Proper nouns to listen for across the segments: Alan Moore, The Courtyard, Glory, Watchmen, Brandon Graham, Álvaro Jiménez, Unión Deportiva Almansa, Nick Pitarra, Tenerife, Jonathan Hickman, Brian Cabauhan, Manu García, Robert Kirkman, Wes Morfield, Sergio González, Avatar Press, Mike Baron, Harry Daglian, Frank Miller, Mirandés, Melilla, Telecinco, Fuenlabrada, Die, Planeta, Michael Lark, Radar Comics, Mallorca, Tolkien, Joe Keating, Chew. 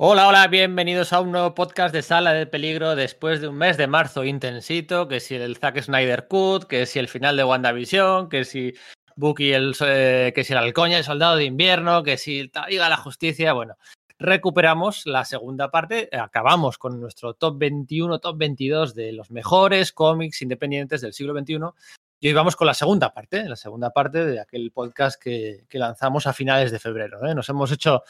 Hola, hola, bienvenidos a un nuevo podcast de Sala de Peligro después de un mes de marzo intensito, que si el Zack Snyder Cut, que si el final de WandaVision, que si Bucky, que si el Alcoña, el Soldado de Invierno, que si el Liga de la Justicia, bueno, recuperamos la segunda parte, acabamos con nuestro top 21, top 22 de los mejores cómics independientes del siglo XXI y hoy vamos con la segunda parte de aquel podcast que lanzamos a finales de febrero, ¿eh? Nos hemos hecho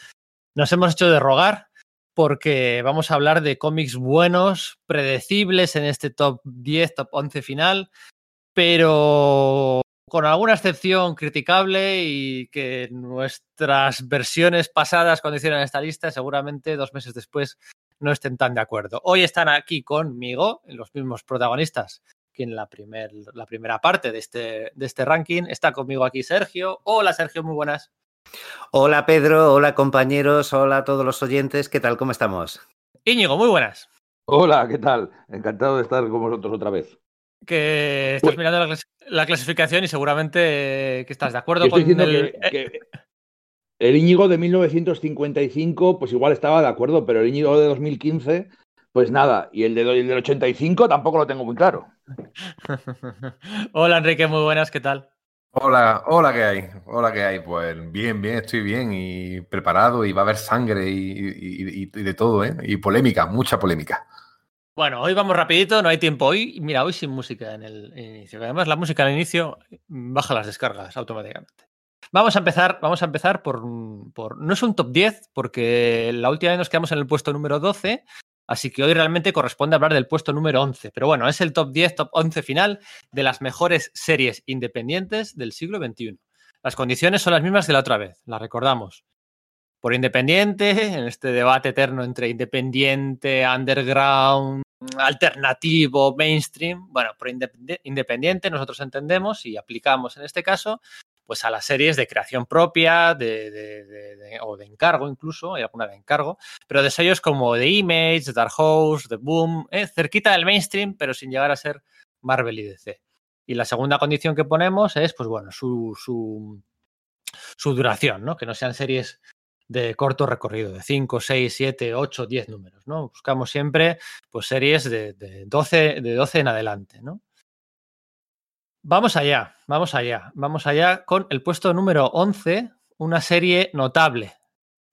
de rogar porque vamos a hablar de cómics buenos, predecibles en este top 10, top 11 final, pero con alguna excepción criticable y que nuestras versiones pasadas cuando hicieron esta lista seguramente 2 meses después no estén tan de acuerdo. Hoy están aquí conmigo los mismos protagonistas que en la primera parte de este ranking. Está conmigo aquí Sergio. Hola Sergio, muy buenas. Hola Pedro, hola compañeros, hola a todos los oyentes, ¿qué tal? ¿Cómo estamos? Íñigo, muy buenas. Hola, ¿qué tal? Encantado de estar con vosotros otra vez. Que estás mirando la clasificación y seguramente que estás de acuerdo estoy con el... Que el Íñigo de 1955 pues igual estaba de acuerdo, pero el Íñigo de 2015 pues nada, y el del 85 tampoco lo tengo muy claro. Hola Enrique, muy buenas, ¿qué tal? Hola, ¿qué hay? Hola, ¿qué hay? Pues bien, estoy bien y preparado y va a haber sangre y de todo, ¿eh? Y polémica, mucha polémica. Bueno, hoy vamos rapidito, no hay tiempo hoy. Mira, hoy sin música en el inicio. Además, la música en el inicio baja las descargas automáticamente. Vamos a empezar por... No es un top 10, porque la última vez nos quedamos en el puesto número 12... Así que hoy realmente corresponde hablar del puesto número 11. Pero bueno, es el top 10, top 11 final de las mejores series independientes del siglo XXI. Las condiciones son las mismas de la otra vez, las recordamos. Por independiente, en este debate eterno entre independiente, underground, alternativo, mainstream. Bueno, por independiente nosotros entendemos y aplicamos en este caso pues a las series de creación propia o de encargo incluso, hay alguna de encargo, pero de sellos como The Image, Dark Horse, The Boom, cerquita del mainstream, pero sin llegar a ser Marvel y DC. Y la segunda condición que ponemos es, pues bueno, su duración, ¿no? Que no sean series de corto recorrido, de 5, 6, 7, 8, 10 números, ¿no? Buscamos siempre pues series de 12 en adelante, ¿no? Vamos allá con el puesto número 11, una serie notable.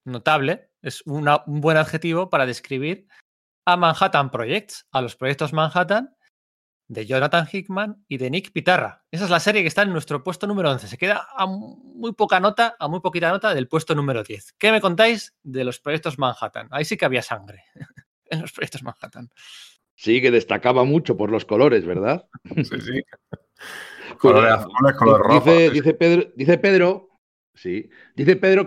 Notable es un buen adjetivo para describir a Manhattan Projects, a los proyectos Manhattan de Jonathan Hickman y de Nick Pitarra. Esa es la serie que está en nuestro puesto número 11. Se queda a muy poquita nota del puesto número 10. ¿Qué me contáis de los proyectos Manhattan? Ahí sí que había sangre en los proyectos Manhattan. Sí, que destacaba mucho por los colores, ¿verdad? Sí. Colores azules, color rojo. Dice Pedro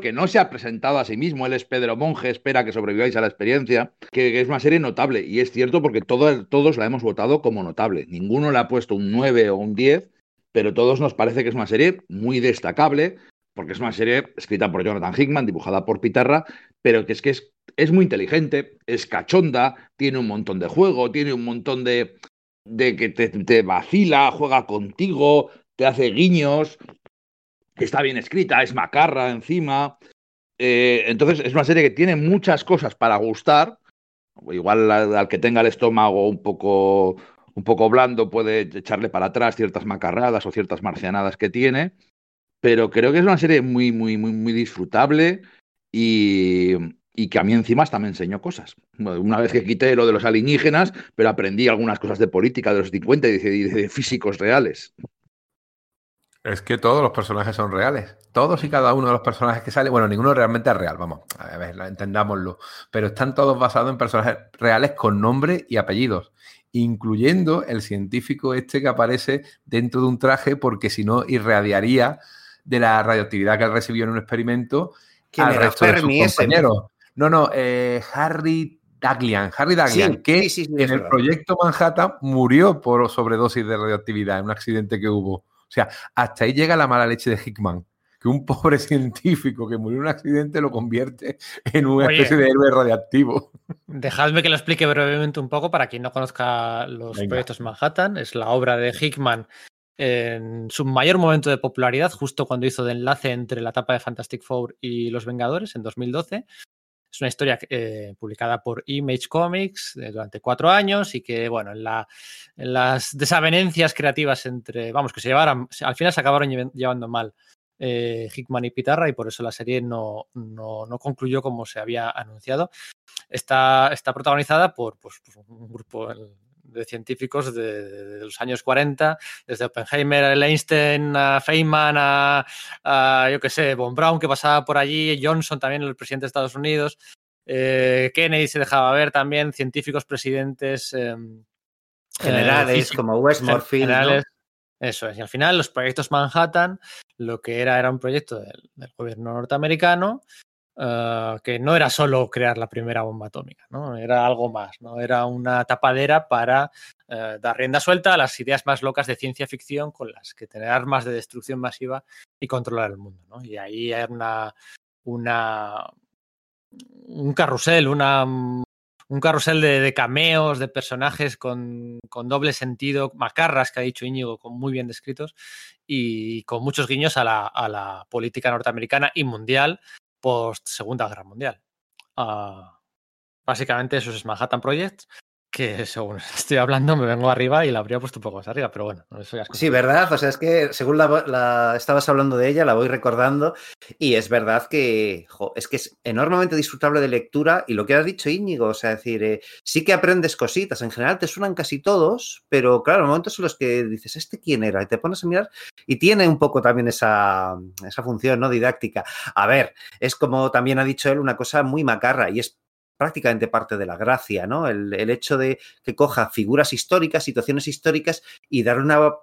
que no se ha presentado a sí mismo. Él es Pedro Monge, espera que sobreviváis a la experiencia. Que es una serie notable. Y es cierto porque todos la hemos votado como notable. Ninguno le ha puesto un 9 o un 10, pero todos nos parece que es una serie muy destacable, porque es una serie escrita por Jonathan Hickman, dibujada por Pitarra, pero que es muy inteligente, es cachonda, tiene un montón de juego, tiene un montón de que te vacila, juega contigo, te hace guiños, está bien escrita, es macarra encima. Entonces es una serie que tiene muchas cosas para gustar. Igual al que tenga el estómago un poco blando puede echarle para atrás ciertas macarradas o ciertas marcianadas que tiene, pero creo que es una serie muy, muy, muy, muy disfrutable y que a mí encima hasta me enseñó cosas. Una vez que quité lo de los alienígenas, pero aprendí algunas cosas de política de los 50 y de físicos reales. Es que todos los personajes son reales. Todos y cada uno de los personajes que sale, bueno, ninguno realmente es real, vamos, a ver, entendámoslo, pero están todos basados en personajes reales con nombre y apellidos, incluyendo el científico este que aparece dentro de un traje porque si no irradiaría de la radioactividad que él recibió en un experimento al resto de sus compañeros. No, Harry Daglian, que en el proyecto Manhattan murió por sobredosis de radioactividad en un accidente que hubo. O sea, hasta ahí llega la mala leche de Hickman, que un pobre científico que murió en un accidente lo convierte en una especie de héroe radiactivo. Dejadme que lo explique brevemente un poco para quien no conozca los proyectos Manhattan. Es la obra de Hickman en su mayor momento de popularidad, justo cuando hizo de enlace entre la etapa de Fantastic Four y Los Vengadores en 2012. Es una historia publicada por Image Comics durante 4 años y que, bueno, en las desavenencias creativas entre... Vamos, que se llevaron, al final se acabaron llevando mal Hickman y Pitarra, y por eso la serie no concluyó como se había anunciado. Está protagonizada por, pues, un grupo de científicos de los años 40, desde Oppenheimer, a Einstein, a Feynman, a yo qué sé, Von Braun, que pasaba por allí, Johnson también, el presidente de Estados Unidos, Kennedy se dejaba ver también, científicos, presidentes... generales, como Wes Morfield, ¿no? Eso es. Y al final los proyectos Manhattan, lo que era un proyecto del gobierno norteamericano, que no era solo crear la primera bomba atómica, ¿no? Era algo más, ¿no? Era una tapadera para dar rienda suelta a las ideas más locas de ciencia ficción con las que tener armas de destrucción masiva y controlar el mundo, ¿no? Y ahí hay un carrusel, un carrusel de cameos, de personajes con doble sentido, macarras que ha dicho Íñigo, muy bien descritos, y con muchos guiños a la política norteamericana y mundial post Segunda Guerra Mundial. Básicamente eso es Manhattan Projects, que según estoy hablando me vengo arriba y la habría puesto un poco más arriba, pero bueno, eso ya es cosa. Sí, verdad, o sea, es que según la estabas hablando de ella, la voy recordando, y es verdad que es que es enormemente disfrutable de lectura, y lo que has dicho, Íñigo, o sea, es decir, sí que aprendes cositas, en general te suenan casi todos, pero claro, momentos en los que dices, ¿este quién era? Y te pones a mirar, y tiene un poco también esa función, ¿no?, didáctica. A ver, es como también ha dicho él, una cosa muy macarra, y es prácticamente parte de la gracia, ¿no? El hecho de que coja figuras históricas, situaciones históricas y dar no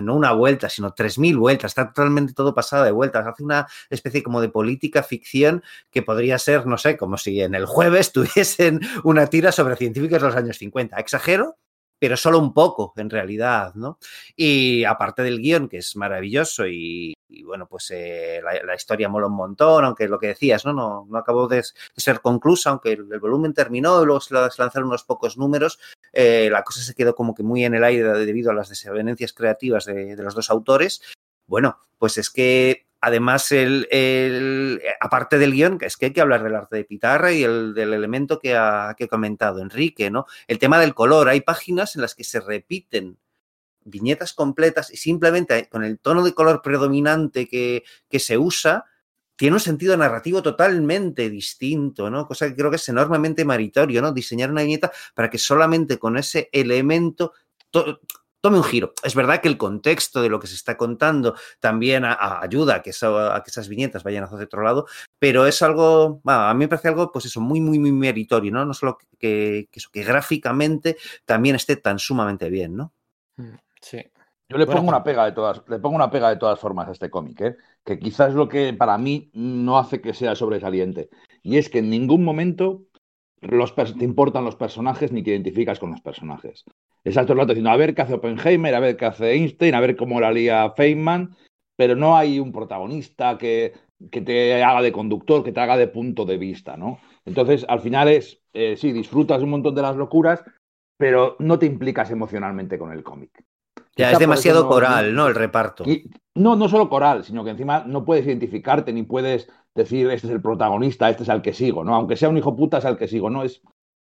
una vuelta, sino 3.000 vueltas. Está totalmente todo pasado de vueltas. Hace una especie como de política ficción que podría ser, no sé, como si en El Jueves tuviesen una tira sobre científicos de los años 50. ¿Exagero? Pero solo un poco, en realidad, ¿no? Y aparte del guión, que es maravilloso y bueno, pues la historia mola un montón, aunque lo que decías, no acabó de ser conclusa, aunque el volumen terminó, luego se lanzaron unos pocos números, la cosa se quedó como que muy en el aire debido a las desavenencias creativas de los dos autores. Bueno, pues es que además, aparte del guión, es que hay que hablar del arte de Pitarra y del elemento que ha comentado Enrique, ¿no? El tema del color. Hay páginas en las que se repiten viñetas completas y simplemente con el tono de color predominante que se usa, tiene un sentido narrativo totalmente distinto, ¿no? Cosa que creo que es enormemente meritorio, ¿no? Diseñar una viñeta para que solamente con ese elemento tome un giro. Es verdad que el contexto de lo que se está contando también ayuda a que esas viñetas vayan hacia otro lado, pero es algo, a mí me parece algo, pues eso, muy, muy, muy meritorio, ¿no? No solo que gráficamente también esté tan sumamente bien, ¿no? Sí. Yo le pongo una pega de todas formas a este cómic, que quizás es lo que para mí no hace que sea sobresaliente. Y es que en ningún momento te importan los personajes ni te identificas con los personajes. Estás todo el rato diciendo, a ver qué hace Oppenheimer, a ver qué hace Einstein, a ver cómo la lía Feynman, pero no hay un protagonista que te haga de conductor, que te haga de punto de vista, ¿no? Entonces, al final sí, disfrutas un montón de las locuras, pero no te implicas emocionalmente con el cómic. Ya, es demasiado coral, ¿no? El reparto. No solo coral, sino que encima no puedes identificarte ni puedes decir, este es el protagonista, este es al que sigo, ¿no? Aunque sea un hijo puta, es al que sigo, ¿no?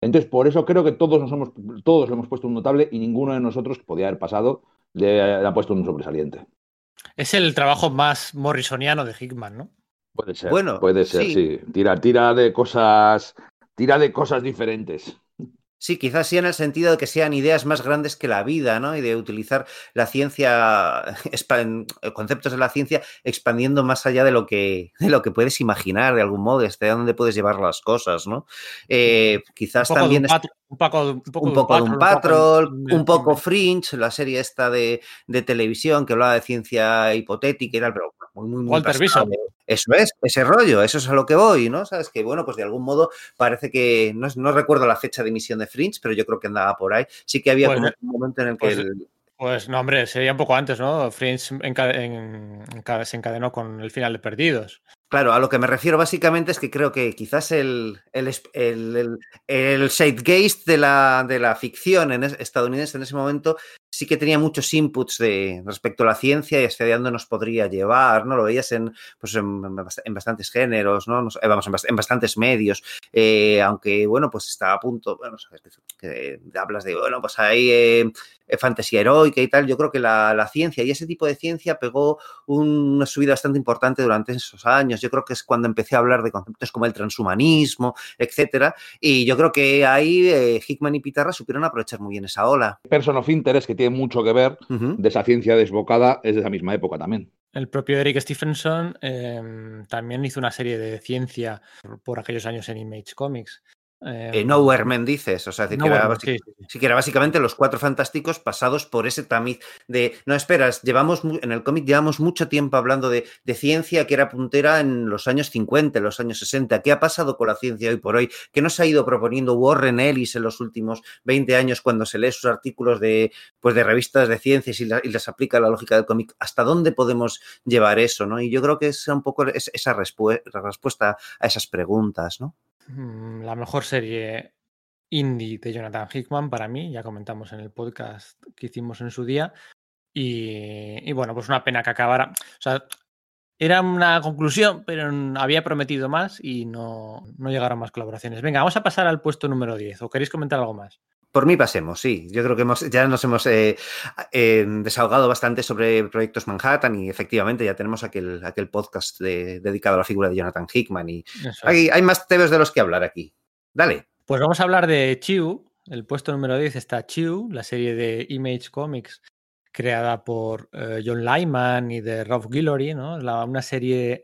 Entonces, por eso creo que todos le hemos puesto un notable y ninguno de nosotros, que podía haber pasado, le ha puesto un sobresaliente. Es el trabajo más morrisoniano de Hickman, ¿no? Puede ser, sí. Tira de cosas diferentes. Sí, quizás sea en el sentido de que sean ideas más grandes que la vida, ¿no? Y de utilizar la ciencia, conceptos de la ciencia, expandiendo más allá de lo que puedes imaginar, de algún modo, hasta dónde puedes llevar las cosas, ¿no? Quizás también... Un poco de un patrol, un poco Fringe, la serie esta de televisión que hablaba de ciencia hipotética y tal, pero muy, muy, muy pasado. Eso es, ese rollo, eso es a lo que voy, ¿no? Sabes que, bueno, pues de algún modo parece que... No recuerdo la fecha de emisión de Fringe, pero yo creo que andaba por ahí. Sí que había un momento en el que... Pues no, hombre, sería un poco antes, ¿no? Fringe se encadenó con el final de Perdidos. Claro, a lo que me refiero básicamente es que creo que quizás el zeitgeist de la ficción estadounidense en ese momento sí que tenía muchos inputs de respecto a la ciencia y hacia dónde nos podría llevar, ¿no? Lo veías en bastantes géneros, ¿no? En bastantes medios, aunque, bueno, pues está a punto, bueno, que hablas de, bueno, pues hay fantasía heroica y tal. Yo creo que la ciencia y ese tipo de ciencia pegó una subida bastante importante durante esos años. Yo creo que es cuando empecé a hablar de conceptos como el transhumanismo, etcétera, y yo creo que ahí Hickman y Pitarra supieron aprovechar muy bien esa ola. Person of Interest, que tiene mucho que ver de esa ciencia desbocada, es de esa misma época también. El propio Eric Stephenson también hizo una serie de ciencia por aquellos años en Image Comics. Nowhere Men, dices, o sea, decir, Nowhere, que era que era básicamente los Cuatro Fantásticos pasados por ese tamiz de, no, esperas, en el cómic llevamos mucho tiempo hablando de ciencia que era puntera en los años 50, en los años 60, ¿qué ha pasado con la ciencia hoy por hoy? ¿Qué nos ha ido proponiendo Warren Ellis en los últimos 20 años cuando se lee sus artículos de revistas de ciencias y las aplica a la lógica del cómic? ¿Hasta dónde podemos llevar eso, no? Y yo creo que es un poco esa respuesta a esas preguntas, ¿no? La mejor serie indie de Jonathan Hickman para mí, ya comentamos en el podcast que hicimos en su día, y bueno, pues una pena que acabara, o sea, era una conclusión, pero había prometido más y no llegaron más colaboraciones. Venga, vamos a pasar al puesto número 10, ¿o queréis comentar algo más? Por mí pasemos, sí. Yo creo que ya nos hemos desahogado bastante sobre Proyectos Manhattan y efectivamente ya tenemos aquel podcast dedicado a la figura de Jonathan Hickman y hay más temas de los que hablar aquí. Dale. Pues vamos a hablar de Chew. El puesto número 10 está Chew, la serie de Image Comics creada por John Layman y de Rob Guillory, ¿no? Una serie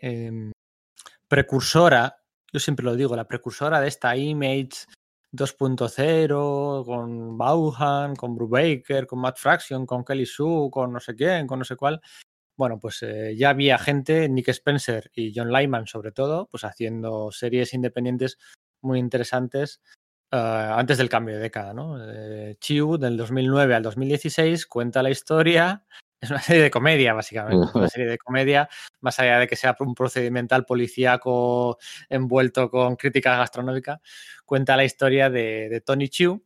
precursora, yo siempre lo digo, la precursora de esta Image 2.0, con Vaughan, con Brubaker, con Matt Fraction, con Kelly Sue, con no sé quién, con no sé cuál. Bueno, pues ya había gente, Nick Spencer y John Layman sobre todo, pues haciendo series independientes muy interesantes antes del cambio de década, ¿no? Chew, del 2009 al 2016, cuenta la historia. Es una serie de comedia, básicamente. Una serie de comedia, más allá de que sea un procedimental policíaco envuelto con crítica gastronómica, cuenta la historia de Tony Chew,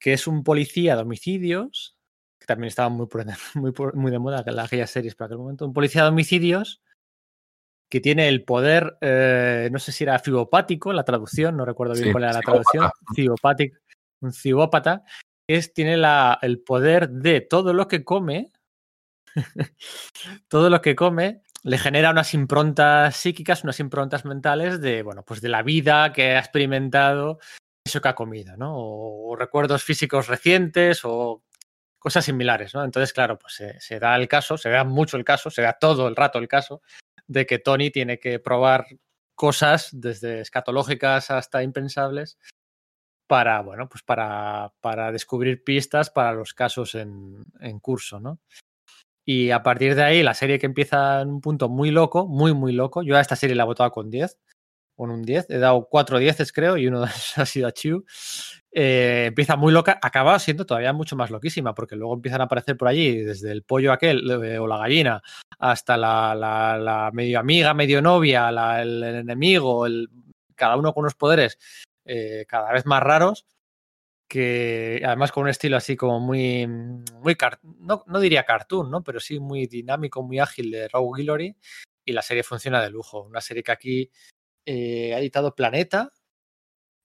que es un policía de homicidios, que también estaba muy de moda aquellas series para aquel momento, un policía de homicidios que tiene el poder, no sé si era fibopático, la traducción, no recuerdo bien cuál era la traducción, fibopático, un fibópata, tiene el poder de todo lo que come. Todo lo que come le genera unas improntas psíquicas, unas improntas mentales de, bueno, pues de la vida que ha experimentado, eso que ha comido, ¿no? O recuerdos físicos recientes o cosas similares, ¿no? Entonces, claro, pues se da el caso, se da mucho el caso, se da todo el rato el caso de que Tony tiene que probar cosas desde escatológicas hasta impensables para, bueno, pues para descubrir pistas para los casos en curso, ¿no? Y a partir de ahí, la serie que empieza en un punto muy loco, muy, muy loco. Yo a esta serie la he votado con un 10. He dado 4 10s, creo, y uno de esos ha sido a Chew. Empieza muy loca, acaba siendo todavía mucho más loquísima, porque luego empiezan a aparecer por allí, desde el pollo aquel o la gallina, hasta la medio amiga, medio novia, el enemigo, cada uno con unos poderes cada vez más raros. Que además con un estilo así como muy, muy no diría cartoon, ¿no? Pero sí muy dinámico, muy ágil de Rob Guillory, y la serie funciona de lujo. Una serie que aquí ha editado Planeta,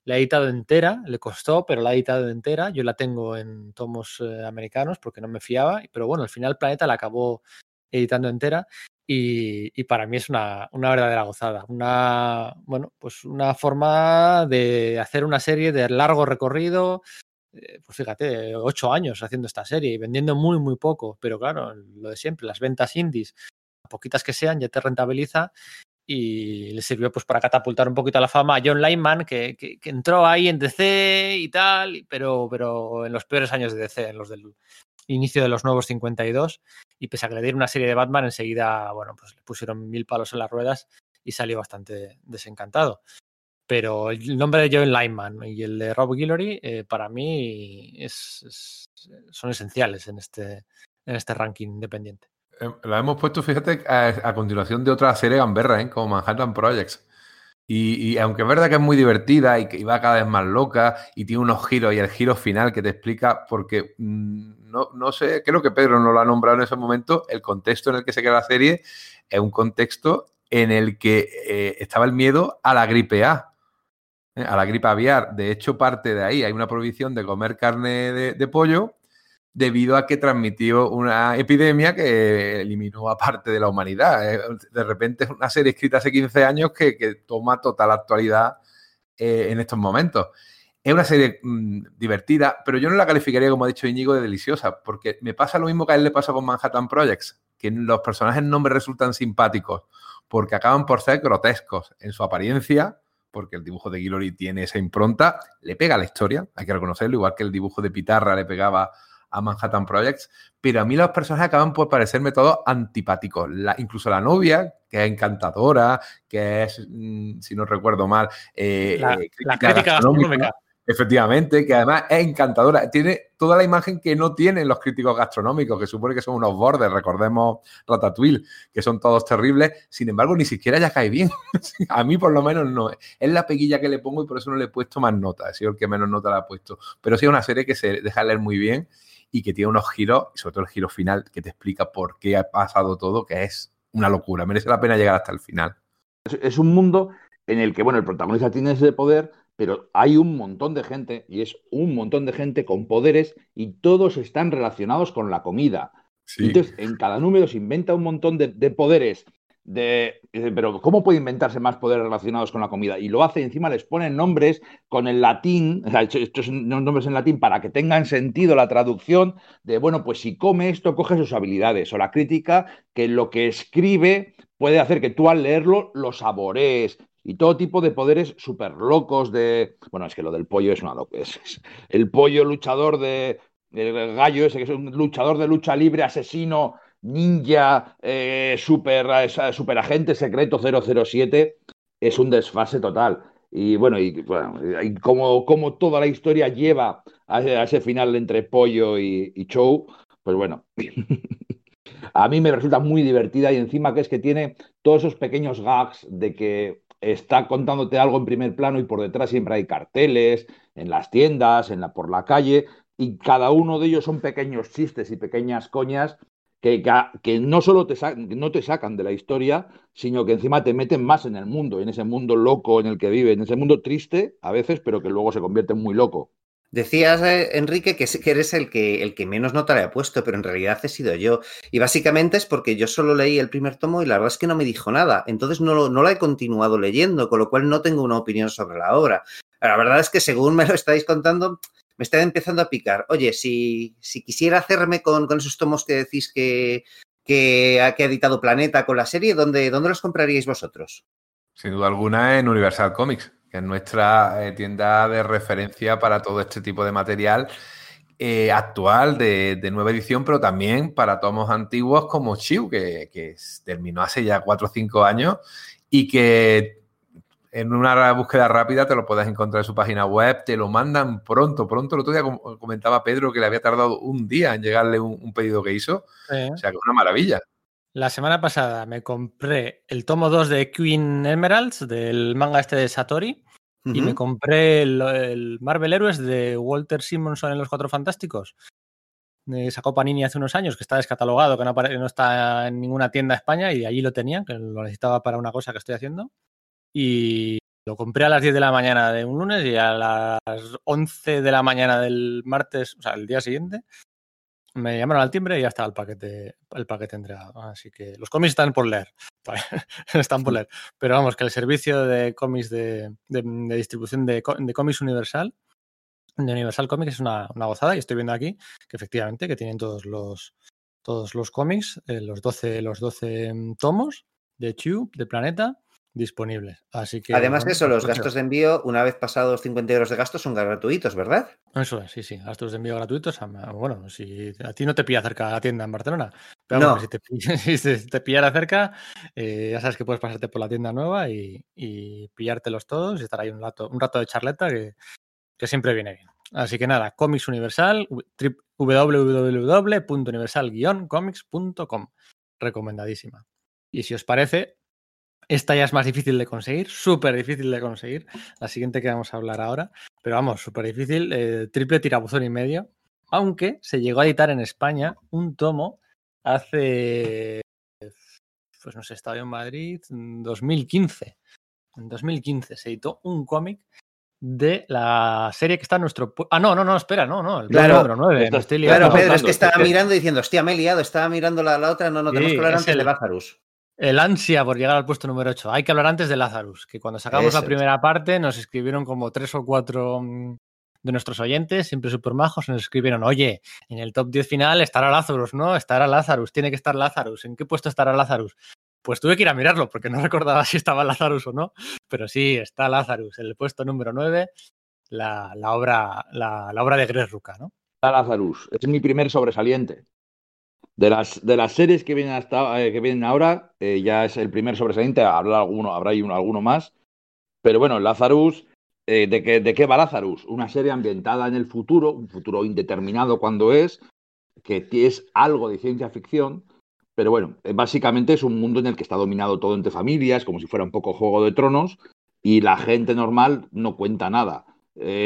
la ha editado entera, le costó, pero la ha editado entera. Yo la tengo en tomos americanos porque no me fiaba, pero bueno, al final Planeta la acabó editando entera y para mí es una verdadera gozada. Bueno, pues una forma de hacer una serie de largo recorrido. Pues fíjate, 8 años haciendo esta serie y vendiendo muy, muy poco. Pero claro, lo de siempre, las ventas indies, poquitas que sean, ya te rentabiliza y le sirvió pues para catapultar un poquito a la fama a John Layman, que entró ahí en DC y tal, pero en los peores años de DC, en los del inicio de los nuevos 52, y pese a que le dieron una serie de Batman, enseguida, bueno, pues le pusieron 1000 palos en las ruedas y salió bastante desencantado. Pero el nombre de John Layman y el de Rob Guillory para mí son esenciales en este ranking independiente. La hemos puesto, fíjate, a continuación de otra serie gamberra, ¿eh? Como Manhattan Projects. Y aunque es verdad que es muy divertida y que va cada vez más loca y tiene unos giros y el giro final que te explica porque no sé, creo que Pedro no lo ha nombrado en ese momento, el contexto en el que se crea la serie es un contexto en el que estaba el miedo a la gripe A, a la gripe aviar. De hecho, parte de ahí. Hay una prohibición de comer carne de pollo debido a que transmitió una epidemia que eliminó a parte de la humanidad. De repente es una serie escrita hace 15 años que toma total actualidad en estos momentos. Es una serie divertida, pero yo no la calificaría, como ha dicho Íñigo, de deliciosa, porque me pasa lo mismo que a él le pasa con Manhattan Projects, que los personajes no me resultan simpáticos, porque acaban por ser grotescos en su apariencia, porque el dibujo de Guillory tiene esa impronta, le pega a la historia, hay que reconocerlo, igual que el dibujo de Pitarra le pegaba a Manhattan Projects, pero a mí los personajes acaban por parecerme todos antipáticos. Incluso la novia, que es encantadora, que es, si no recuerdo mal, la crítica gastronómica. Efectivamente, que además es encantadora. Tiene toda la imagen que no tienen los críticos gastronómicos, que supone que son unos bordes, recordemos Ratatouille, que son todos terribles. Sin embargo, ni siquiera ya cae bien. A mí, por lo menos, no. Es la peguilla que le pongo y por eso no le he puesto más nota. He sido el que menos nota le ha puesto. Pero sí es una serie que se deja leer muy bien y que tiene unos giros, sobre todo el giro final, que te explica por qué ha pasado todo, que es una locura. Merece la pena llegar hasta el final. Es un mundo en el que, bueno, el protagonista tiene ese poder, pero hay un montón de gente, y es un montón de gente con poderes, y todos están relacionados con la comida. Sí. Entonces, en cada número se inventa un montón de poderes. Pero ¿cómo puede inventarse más poderes relacionados con la comida? Y lo hace, encima les ponen nombres con el latín, o sea, estos nombres en latín para que tengan sentido la traducción de, bueno, pues si come esto, coge sus habilidades, o la crítica, que lo que escribe puede hacer que tú al leerlo lo saborees, y todo tipo de poderes súper locos de... Bueno, es que lo del pollo es una locura. El pollo luchador de... El gallo ese que es un luchador de lucha libre, asesino, ninja, super agente secreto 007. Es un desfase total. Y como toda la historia lleva a ese final entre pollo y Chew, pues bueno... A mí me resulta muy divertida, y encima que es que tiene todos esos pequeños gags de que está contándote algo en primer plano y por detrás siempre hay carteles, en las tiendas, por la calle, y cada uno de ellos son pequeños chistes y pequeñas coñas que no solo no te sacan de la historia, sino que encima te meten más en el mundo, en ese mundo loco en el que vive, en ese mundo triste a veces, pero que luego se convierte en muy loco. Decías, Enrique, que eres el que menos nota le ha puesto, pero en realidad he sido yo. Y básicamente es porque yo solo leí el primer tomo y la verdad es que no me dijo nada. Entonces no la he continuado leyendo, con lo cual no tengo una opinión sobre la obra. La verdad es que según me lo estáis contando, me está empezando a picar. Oye, si quisiera hacerme con esos tomos que decís que ha editado Planeta con la serie, ¿dónde los compraríais vosotros? Sin duda alguna en Universal Comics, que es nuestra tienda de referencia para todo este tipo de material actual de nueva edición, pero también para tomos antiguos como Chew, que terminó hace ya 4 o 5 años y que en una búsqueda rápida te lo puedes encontrar en su página web, te lo mandan pronto. El otro día comentaba Pedro que le había tardado un día en llegarle un pedido que hizo. O sea, que es una maravilla. La semana pasada me compré el tomo 2 de Queen Emeralds, del manga este de Satori, y me compré el Marvel Heroes de Walter Simonson en Los Cuatro Fantásticos. Sacó Panini hace unos años, que está descatalogado, que no está en ninguna tienda de España, y allí lo tenía, que lo necesitaba para una cosa que estoy haciendo. Y lo compré a las 10 de la mañana de un lunes y a las 11 de la mañana del martes, o sea, el día siguiente, me llamaron al timbre y ya está el paquete entregado. Así que los cómics están por leer. Están por leer. Pero vamos, que el servicio de cómics de distribución de cómics Universal, de Universal Comics, es una gozada. Y estoy viendo aquí que efectivamente que tienen todos los cómics, los 12 tomos de Chew, de Planeta, disponibles. Así que, además de eso, los gastos de envío, una vez pasados 50 euros de gastos, son gratuitos, ¿verdad? Eso es, sí, gastos de envío gratuitos. Bueno, si a ti no te pilla cerca la tienda en Barcelona, pero no. Bueno, si te pillara cerca, ya sabes que puedes pasarte por la tienda nueva y pillártelos todos y estar ahí un rato de charleta que siempre viene bien. Así que nada, Comics Universal, www.universal-comics.com, recomendadísima. Y si os parece, esta ya es más difícil de conseguir, súper difícil de conseguir, la siguiente que vamos a hablar ahora, pero vamos, súper difícil, triple tirabuzón y medio aunque se llegó a editar en España un tomo hace, pues no sé, estaba yo en Madrid, en 2015. En 2015 se editó un cómic de la serie que está en nuestro... Ah, no, el claro, Pedro 9. Esto, no estoy liado, claro, Pedro, es que estaba mirando y diciendo, hostia, me he liado, estaba mirando la otra, no, tenemos que hablar antes de Lazarus. El ansia por llegar al puesto número 8. Hay que hablar antes de Lazarus, que cuando sacamos la primera parte nos escribieron como 3 o 4 de nuestros oyentes, siempre súper majos, nos escribieron, oye, en el top 10 final estará Lazarus, ¿no? Estará Lazarus, tiene que estar Lazarus. ¿En qué puesto estará Lazarus? Pues tuve que ir a mirarlo porque no recordaba si estaba Lazarus o no, pero sí, está Lazarus, el puesto número 9, la obra de Greg Rucka, ¿no? Está Lazarus, es mi primer sobresaliente. De las series que vienen, ahora, ya es el primer sobresaliente, habrá alguno más, pero bueno, Lazarus, ¿de qué va Lazarus? Una serie ambientada en el futuro, un futuro indeterminado cuando es, que es algo de ciencia ficción. Pero bueno, básicamente es un mundo en el que está dominado todo entre familias, como si fuera un poco Juego de Tronos, y la gente normal no cuenta nada.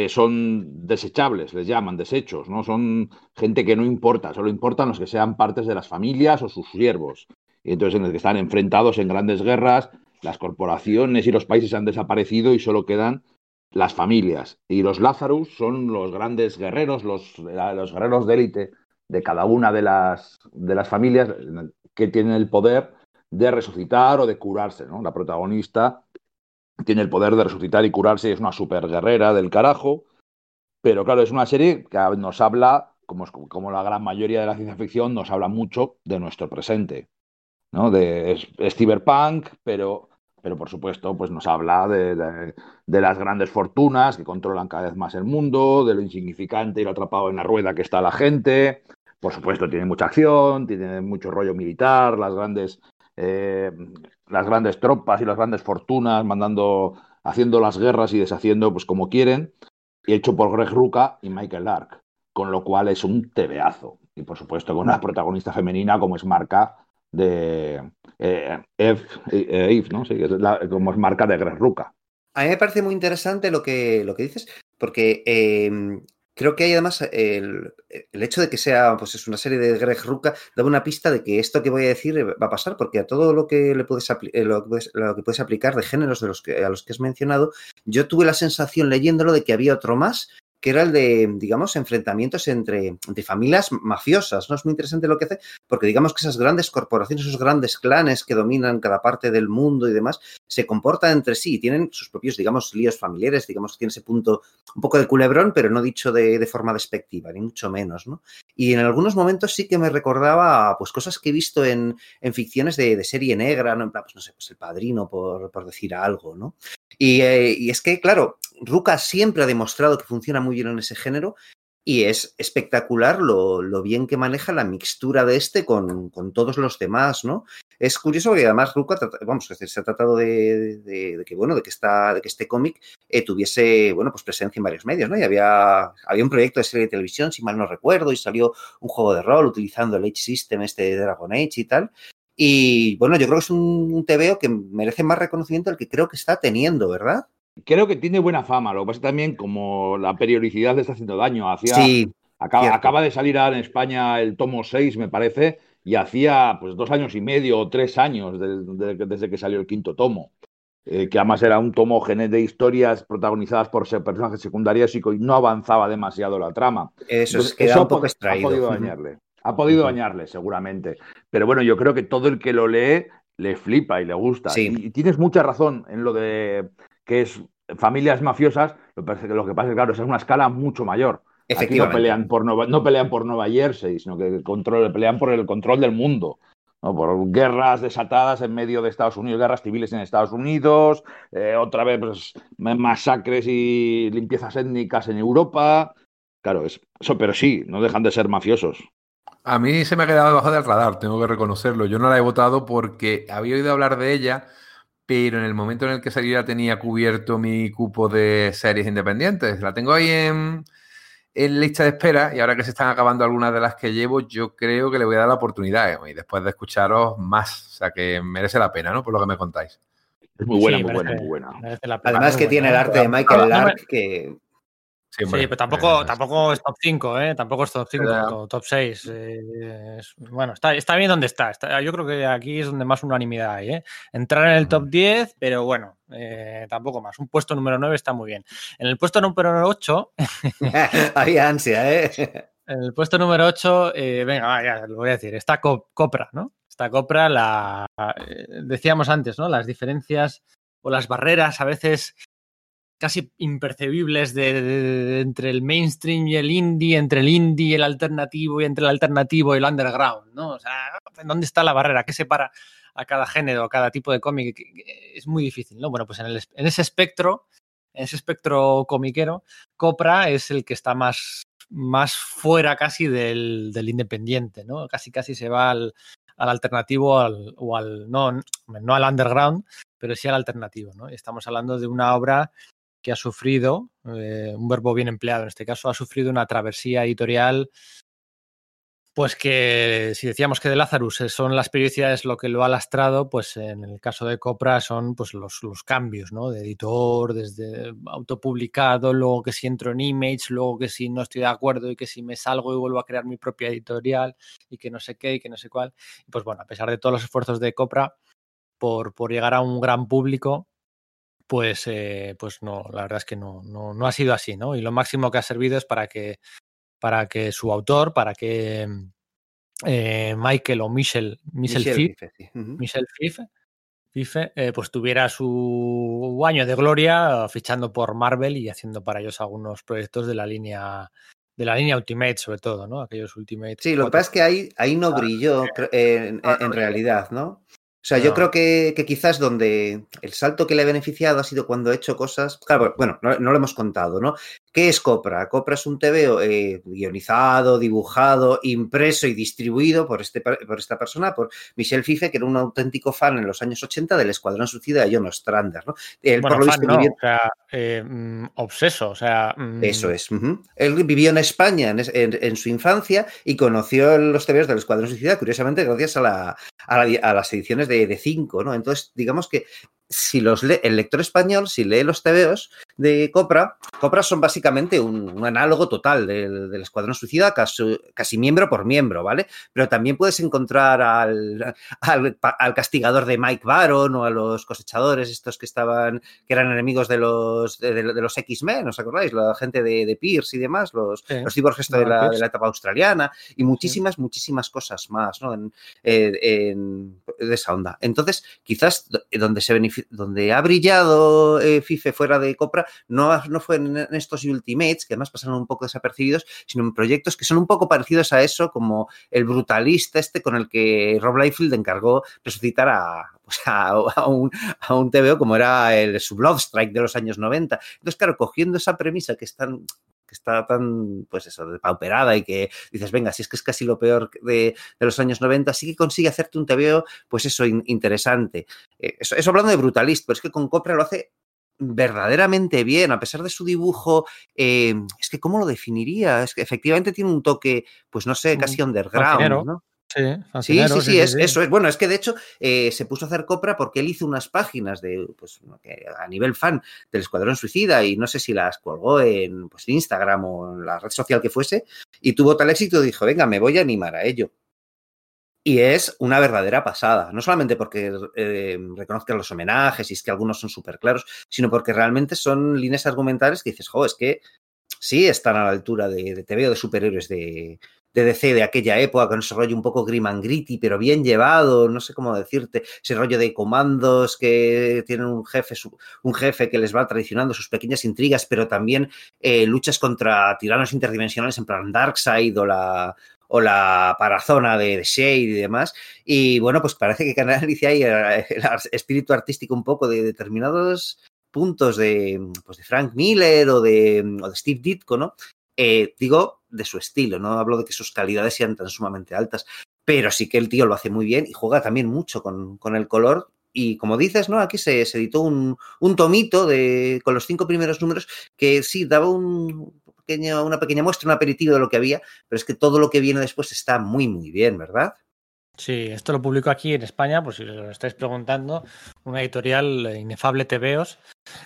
Son desechables, les llaman desechos, ¿no? Son gente que no importa, solo importan los que sean partes de las familias o sus siervos. Y entonces en los que están enfrentados en grandes guerras, las corporaciones y los países han desaparecido y solo quedan las familias. Y los Lazarus son los grandes guerreros, los guerreros de élite de cada una de las familias que tienen el poder de resucitar o de curarse, ¿no? La protagonista tiene el poder de resucitar y curarse y es una superguerrera del carajo, pero claro, es una serie que nos habla, como la gran mayoría de la ciencia ficción, nos habla mucho de nuestro presente, ¿no? Es cyberpunk, pero por supuesto pues nos habla de las grandes fortunas que controlan cada vez más el mundo, de lo insignificante y lo atrapado en la rueda que está la gente. Por supuesto, tiene mucha acción, tiene mucho rollo militar, las grandes tropas y las grandes fortunas haciendo las guerras y deshaciendo pues como quieren, y hecho por Greg Rucka y Michael Lark, con lo cual es un tebeazo. Y por supuesto con una protagonista femenina como es marca de Eve, ¿no? Sí, como es marca de Greg Rucka. A mí me parece muy interesante lo que dices, porque... Creo que hay además el hecho de que sea, pues es una serie de Greg Rucka, da una pista de que esto que voy a decir va a pasar, porque a todo lo que le puedes aplicar de géneros a los que has mencionado, yo tuve la sensación leyéndolo de que había otro más, que era el de, digamos, enfrentamientos entre familias mafiosas, ¿no? Es muy interesante lo que hace, porque digamos que esas grandes corporaciones, esos grandes clanes que dominan cada parte del mundo y demás, se comportan entre sí, tienen sus propios, digamos, líos familiares, digamos que tiene ese punto un poco de culebrón, pero no dicho de forma despectiva, ni mucho menos, ¿no? Y en algunos momentos sí que me recordaba, pues, cosas que he visto en ficciones de serie negra, ¿no? En plan, pues, no sé, pues El Padrino, por decir algo, ¿no? Y es que, claro, Rucka siempre ha demostrado que funciona muy bien en ese género y es espectacular lo bien que maneja la mixtura de este con todos los demás, ¿no? Es curioso que además Rucka, se ha tratado de que este cómic tuviese, pues presencia en varios medios, ¿no? Y había un proyecto de serie de televisión, si mal no recuerdo, y salió un juego de rol utilizando el Age System este de Dragon Age y tal. Y, yo creo que es un TVO que merece más reconocimiento del que creo que está teniendo, ¿verdad? Creo que tiene buena fama, lo que pasa es que también como la periodicidad le está haciendo daño. Acaba de salir ahora en España el tomo 6, me parece, y hacía pues 2 años y medio o 3 años desde que salió el quinto tomo, que además era un tomo de historias protagonizadas por personajes secundarios y no avanzaba demasiado la trama. Eso un poco extraído. Ha podido dañarle, seguramente. Pero bueno, yo creo que todo el que lo lee le flipa y le gusta. Sí. Y tienes mucha razón en lo de... que es familias mafiosas, lo que pasa es que, claro, esa es una escala mucho mayor. Aquí no pelean por Nueva Jersey, sino que pelean por el control del mundo, ¿no? Por guerras desatadas en medio de Estados Unidos, guerras civiles en Estados Unidos, otra vez pues, masacres y limpiezas étnicas en Europa. Claro, eso, pero sí, no dejan de ser mafiosos. A mí se me ha quedado debajo del radar, tengo que reconocerlo. Yo no la he votado porque había oído hablar de ella, pero en el momento en el que saliera tenía cubierto mi cupo de series independientes. La tengo ahí en lista de espera y ahora que se están acabando algunas de las que llevo, yo creo que le voy a dar la oportunidad y después de escucharos más. O sea, que merece la pena, ¿no? Por lo que me contáis. Es muy buena, sí, muy buena. Además que tiene el arte de Michael Lark, que... Sí, bueno, sí, pero tampoco es top 5, ¿eh? Tampoco es top 5, o top 6. Bueno, está bien donde está. Yo creo que aquí es donde más unanimidad hay, ¿eh? Entrar en el top 10, pero bueno, tampoco más. Un puesto número 9 está muy bien. En el puesto número 8... Había ansia, ¿eh? En el puesto número 8, venga, ya lo voy a decir, está Copra, ¿no? Está Copra, decíamos antes, ¿no? Las diferencias o las barreras a veces... casi imperceptibles entre el mainstream y el indie, entre el indie y el alternativo, y entre el alternativo y el underground, ¿no? O sea, ¿dónde está la barrera? ¿Qué separa a cada género, a cada tipo de cómic? Es muy difícil, ¿no? Bueno, pues en ese espectro comiquero, Copra es el que está más fuera casi del independiente, ¿no? Casi se va al alternativo no al underground, pero sí al alternativo, ¿no? Estamos hablando de una obra que ha sufrido, un verbo bien empleado en este caso, ha sufrido una travesía editorial, pues que si decíamos que de Lazarus son las periodicidades lo que lo ha lastrado, pues en el caso de Copra son pues los cambios, ¿no? De editor, desde autopublicado, luego que si entro en Image, luego que si no estoy de acuerdo y que si me salgo y vuelvo a crear mi propia editorial y que no sé qué y que no sé cuál. Pues bueno, a pesar de todos los esfuerzos de Copra por llegar a un gran público, pues no, la verdad es que no ha sido así, ¿no? Y lo máximo que ha servido es para que su autor, Michael o Michel Fiffe, sí. Uh-huh. Michel Fiffe, pues tuviera su año de gloria fichando por Marvel y haciendo para ellos algunos proyectos de la línea Ultimate, sobre todo, ¿no? Aquellos Ultimate. Sí, 4. Lo que pasa es que ahí no brilló en realidad, ¿no? O sea, yo creo que quizás donde el salto que le ha beneficiado ha sido cuando ha hecho cosas... Claro, bueno, no lo hemos contado, ¿no? ¿Qué es Copra? Copra es un TVO guionizado, dibujado, impreso y distribuido por esta persona, por Michel Fiffe, que era un auténtico fan en los años 80 del Escuadrón Suicida de John Ostrander, ¿no? Él, bueno, por lo fan visto, vivió... o sea, obseso, o sea... Eso es. Uh-huh. Él vivió en España en su infancia y conoció los TVOs del Escuadrón Suicida, curiosamente, gracias a las ediciones de 5, ¿no? Entonces, digamos que si los lee el lector español, si lee los TVOs de Copra son básicamente un análogo total del Escuadrón Suicida, casi miembro por miembro, ¿vale? Pero también puedes encontrar al castigador de Mike Baron o a los cosechadores estos que eran enemigos de los X-Men, ¿os acordáis? La gente de Pierce y demás, los ciborgues de la etapa australiana y muchísimas cosas más, ¿no? De esa onda. Entonces, quizás donde ha brillado Fiffe fuera de Copra no fue en estos Ultimates, que además pasaron un poco desapercibidos, sino en proyectos que son un poco parecidos a eso, como el brutalista este con el que Rob Liefeld encargó resucitar a un TVO como era el Sublove Strike de los años 90. Entonces, claro, cogiendo esa premisa que está tan, pues eso, depauperada y que dices, venga, si es que es casi lo peor de los años 90, sí que consigue hacerte un TVO, pues eso, interesante. Eso hablando de brutalista, pero es que con Copra lo hace verdaderamente bien, a pesar de su dibujo, es que ¿cómo lo definiría? Es que efectivamente tiene un toque, pues no sé, casi underground, fascinero, ¿no? Sí, eso es. Bueno, es que de hecho se puso a hacer Copra porque él hizo unas páginas a nivel fan del Escuadrón Suicida y no sé si las colgó en Instagram o en la red social que fuese y tuvo tal éxito, dijo, venga, me voy a animar a ello. Y es una verdadera pasada, no solamente porque reconozcan los homenajes y es que algunos son súper claros, sino porque realmente son líneas argumentales que dices, es que sí están a la altura de TVO de superhéroes de DC de aquella época, con ese rollo un poco grim and gritty, pero bien llevado, no sé cómo decirte, ese rollo de comandos que tienen un jefe que les va traicionando sus pequeñas intrigas, pero también luchas contra tiranos interdimensionales en plan Darkseid o la parazona de Shade y demás. Y bueno, pues parece que canaliza ahí el espíritu artístico un poco de determinados puntos de Frank Miller o de Steve Ditko, ¿no? Digo, de su estilo, no hablo de que sus calidades sean tan sumamente altas, pero sí que el tío lo hace muy bien y juega también mucho con el color. Y como dices, ¿no? Aquí se editó un tomito con los 5 primeros números que sí daba una pequeña muestra, un aperitivo de lo que había, pero es que todo lo que viene después está muy, muy bien, ¿verdad? Sí, esto lo publico aquí en España, por si os lo estáis preguntando, una editorial Inefable Tebeos,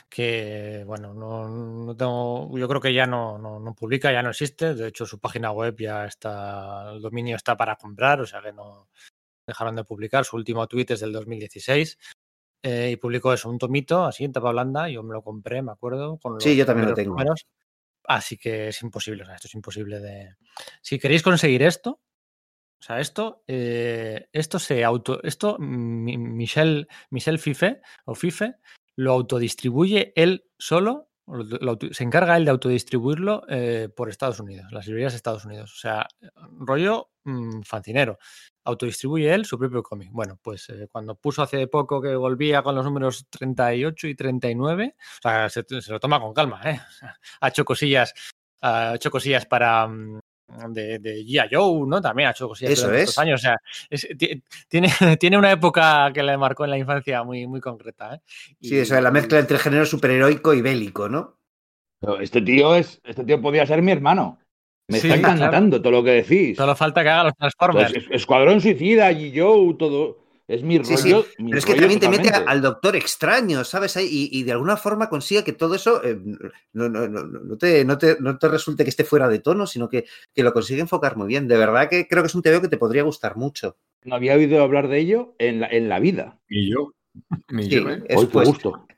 que bueno, no tengo, yo creo que ya no publica, ya no existe. De hecho, su página web ya está, el dominio está para comprar, o sea que no dejaron de publicar. Su último tweet es del 2016 y publicó eso, un tomito así en tapa blanda. Yo me lo compré, me acuerdo. Con los, sí, yo también lo tengo. Números. Así que es imposible, o sea, esto es imposible de... Si queréis conseguir esto, o sea, esto se auto... Esto Michel Fiffe o Fiffe lo autodistribuye él solo, se encarga él de autodistribuirlo por Estados Unidos, las librerías de Estados Unidos. O sea, rollo fancinero. Autodistribuye él su propio cómic. Bueno, pues cuando puso hace poco que volvía con los números 38 y 39, o sea, se lo toma con calma, ¿eh? Ha hecho cosillas para... de G.I. Joe, ¿no? También ha hecho cosillas durante estos años. O sea, tiene una época que le marcó en la infancia muy, muy concreta, ¿eh? Y, sí, eso es la mezcla entre el género superheroico y bélico, ¿no? Este tío podía ser mi hermano. Me está encantando todo lo que decís. Solo falta que haga los Transformers. Entonces, Escuadrón Suicida, G.I. Joe, todo... Es mi rollo. Sí. Pero es que también totalmente te mete al Doctor Extraño, ¿sabes? Y de alguna forma consigue que todo eso no te resulte que esté fuera de tono, sino que lo consigue enfocar muy bien. De verdad que creo que es un TVO que te podría gustar mucho. No había oído hablar de ello en la vida. Y yo.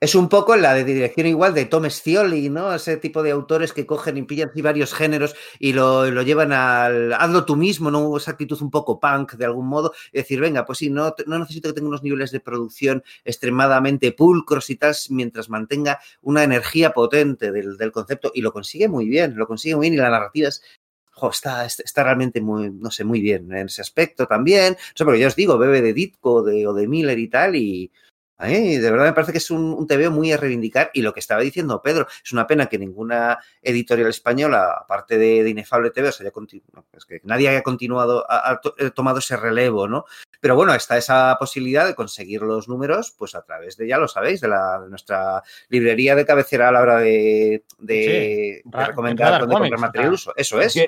Es un poco la de dirección igual de Tom Scioli, ¿no? Ese tipo de autores que cogen y pillan así varios géneros y lo llevan al hazlo tú mismo, ¿no? Esa actitud un poco punk de algún modo, y decir, venga, pues sí, no necesito que tenga unos niveles de producción extremadamente pulcros y tal, mientras mantenga una energía potente del concepto, y lo consigue muy bien, y la narrativa es... Ojo, está realmente muy, no sé, muy bien en ese aspecto también. No sé, porque ya os digo, bebe de Ditko o de Miller y tal, y de verdad me parece que es un TVO muy a reivindicar. Y lo que estaba diciendo Pedro, es una pena que ninguna editorial española, aparte de Inefable TV, o sea, es que nadie haya continuado, ha tomado ese relevo, ¿no? Pero bueno, está esa posibilidad de conseguir los números, pues a través de, ya lo sabéis, de nuestra librería de cabecera a la hora de recomendar dónde comprar material uso. Eso es.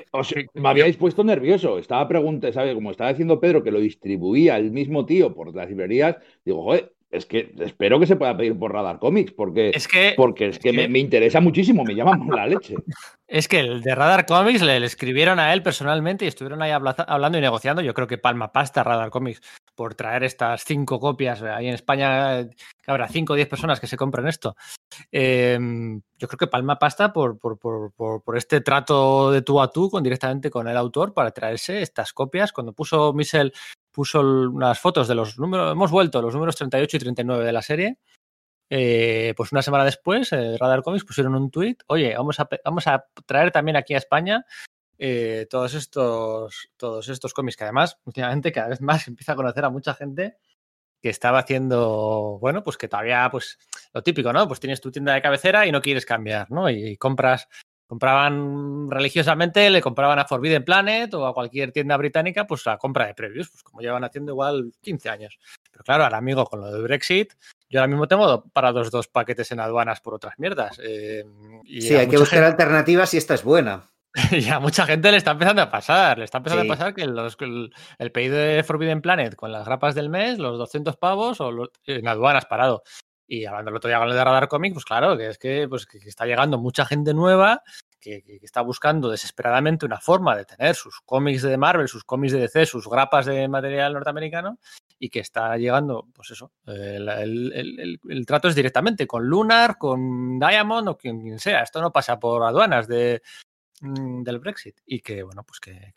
Me habíais puesto nervioso. Estaba preguntando, ¿sabes? Como estaba diciendo Pedro que lo distribuía el mismo tío por las librerías, digo, joder, es que espero que se pueda pedir por Radar Comics, porque me interesa muchísimo, me llama la leche. Es que el de Radar Comics le escribieron a él personalmente y estuvieron ahí hablando y negociando. Yo creo que palma pasta Radar Comics por traer estas 5 copias. Ahí en España habrá 5 o 10 personas que se compren esto. Yo creo que palma pasta por este trato de tú a tú directamente con el autor para traerse estas copias. Cuando puso Michel... Puso unas fotos de los números, hemos vuelto a los números 38 y 39 de la serie. Pues una semana después, Radar Comics pusieron un tuit. Oye, vamos a traer también aquí a España todos estos cómics, que además, últimamente, cada vez más empieza a conocer a mucha gente que estaba haciendo, bueno, pues que todavía, pues lo típico, ¿no? Pues tienes tu tienda de cabecera y no quieres cambiar, ¿no? Y compraban religiosamente, le compraban a Forbidden Planet o a cualquier tienda británica, pues la compra de previews, pues como llevan haciendo igual 15 años. Pero claro, ahora, amigo, con lo de Brexit, yo ahora mismo tengo para los 2 paquetes en aduanas por otras mierdas. Sí, hay que buscar alternativas y esta es buena. Y a mucha gente le está empezando a pasar que el pedido de Forbidden Planet con las grapas del mes, los 200 pavos o en aduanas parado. Y hablando el otro día con el de Radar Comics, pues claro, que es que, pues, que está llegando mucha gente nueva que está buscando desesperadamente una forma de tener sus cómics de Marvel, sus cómics de DC, sus grapas de material norteamericano, y que está llegando, pues eso, el trato es directamente con Lunar, con Diamond o quien sea. Esto no pasa por aduanas del Brexit. Y que, bueno, pues que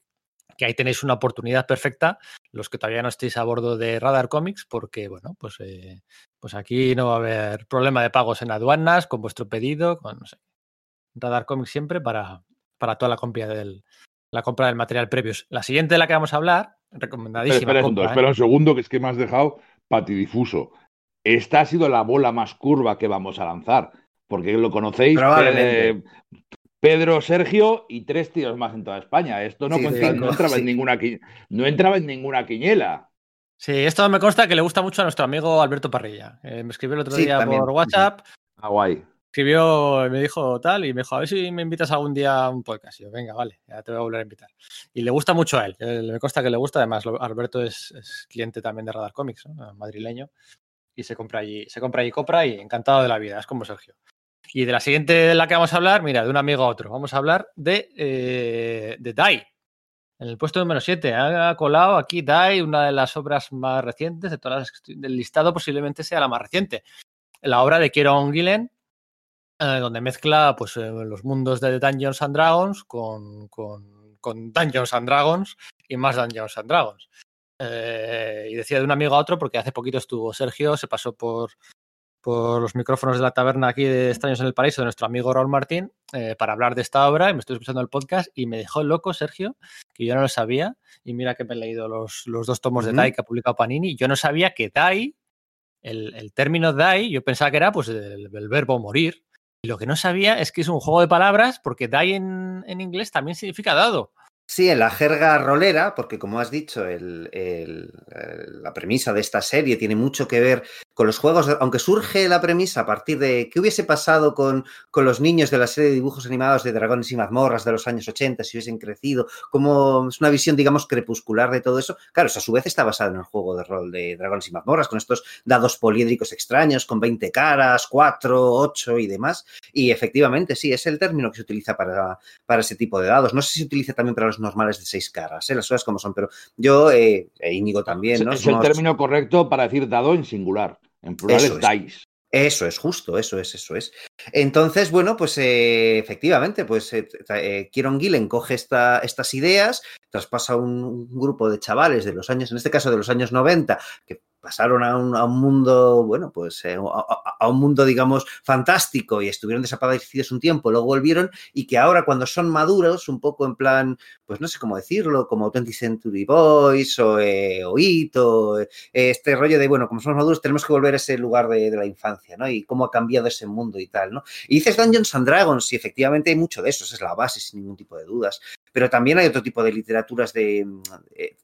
ahí tenéis una oportunidad perfecta, los que todavía no estéis a bordo de Radar Comics, porque, bueno, pues aquí no va a haber problema de pagos en aduanas, con vuestro pedido, con, no sé, Radar Comics siempre para toda la compra del material previo. La siguiente de la que vamos a hablar, recomendadísima. Espera un segundo, que es que me has dejado patidifuso. Esta ha sido la bola más curva que vamos a lanzar, porque lo conocéis... Probablemente. Pedro, Sergio y 3 tíos más en toda España. Esto no, sí, no entraba en ninguna quiniela. Sí, esto me consta que le gusta mucho a nuestro amigo Alberto Parrilla. Me escribió el otro día también por WhatsApp. Ah, guay. escribió, me dijo tal, y me dijo, a ver si me invitas algún día a un podcast. Y yo, venga, vale, ya te voy a volver a invitar. Y le gusta mucho a él, me consta que le gusta. Además, Alberto es cliente también de Radar Comics, ¿no? Madrileño, y se compra allí Copra, y encantado de la vida, es como Sergio. Y de la siguiente de la que vamos a hablar, mira, de un amigo a otro, vamos a hablar de Die, en el puesto número 7. Ha colado aquí Die, una de las obras más recientes, de todas las del listado posiblemente sea la más reciente. La obra de Kieron Gillen, donde mezcla pues, los mundos de Dungeons and Dragons con Dungeons and Dragons y más Dungeons and Dragons. Y decía de un amigo a otro porque hace poquito estuvo Sergio, se pasó por los micrófonos de la taberna aquí de Extraños en el Paraíso de nuestro amigo Raúl Martín para hablar de esta obra, y me estoy escuchando el podcast y me dejó loco Sergio, que yo no lo sabía, y mira que me he leído los dos tomos de Die que ha publicado Panini. Yo no sabía que Die, el término Die, yo pensaba que era pues el verbo morir. Y lo que no sabía es que es un juego de palabras, porque die en inglés también significa dado. Sí, en la jerga rolera, porque como has dicho, la premisa de esta serie tiene mucho que ver con los juegos, aunque surge la premisa a partir de qué hubiese pasado con los niños de la serie de dibujos animados de Dragones y Mazmorras de los años 80, si hubiesen crecido, como es una visión, digamos, crepuscular de todo eso. Claro, eso a su vez está basado en el juego de rol de Dragones y Mazmorras, con estos dados poliédricos extraños, con 20 caras, 4, 8 y demás. Y efectivamente, sí, es el término que se utiliza para ese tipo de dados. No sé si se utiliza también para los normales de 6 caras, las cosas como son, pero yo e Íñigo también, ¿no? Es el término correcto para decir dado en singular, en plural es dice. Eso es, justo, eso es. Entonces, bueno, pues efectivamente, pues Kieron Gillen coge estas ideas, traspasa un grupo de chavales de los años, en este caso de los años 90, que pasaron a un mundo, bueno, pues a un mundo, digamos, fantástico, y estuvieron desaparecidos un tiempo, luego volvieron, y que ahora cuando son maduros, un poco en plan, pues no sé cómo decirlo, como 20th Century Boys o It, o este rollo de, bueno, como somos maduros tenemos que volver a ese lugar de la infancia, ¿no? Y cómo ha cambiado ese mundo y tal, ¿no? Y dices Dungeons and Dragons, y efectivamente hay mucho de eso, esa es la base, sin ningún tipo de dudas. Pero también hay otro tipo de literaturas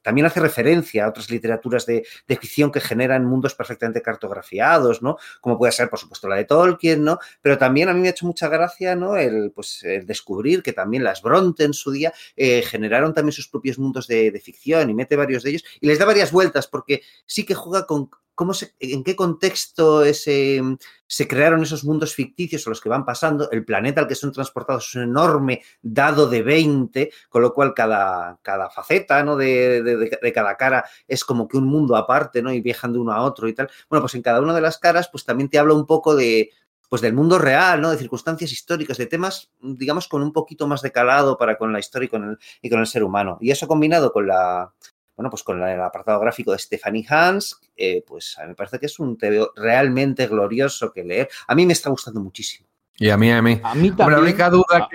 también hace referencia a otras literaturas de ficción que generan mundos perfectamente cartografiados, ¿no? Como puede ser, por supuesto, la de Tolkien, ¿no? Pero también a mí me ha hecho mucha gracia, ¿no? El descubrir que también las Bronte en su día generaron también sus propios mundos de ficción, y mete varios de ellos y les da varias vueltas, porque sí que juega con en qué contexto se crearon esos mundos ficticios a los que van pasando. El planeta al que son transportados es un enorme dado de 20, con lo cual cada faceta, ¿no? de cada cara es como que un mundo aparte, ¿no? Y viajan de uno a otro y tal. Bueno, pues en cada una de las caras pues también te habla un poco pues del mundo real, ¿no? De circunstancias históricas, de temas, digamos, con un poquito más de calado para con la historia y con el ser humano. Y eso combinado con el apartado gráfico de Stephanie Hans, pues a mí me parece que es un TVO realmente glorioso que leer. A mí me está gustando muchísimo. Y a mí. A mí también. Bueno, la única duda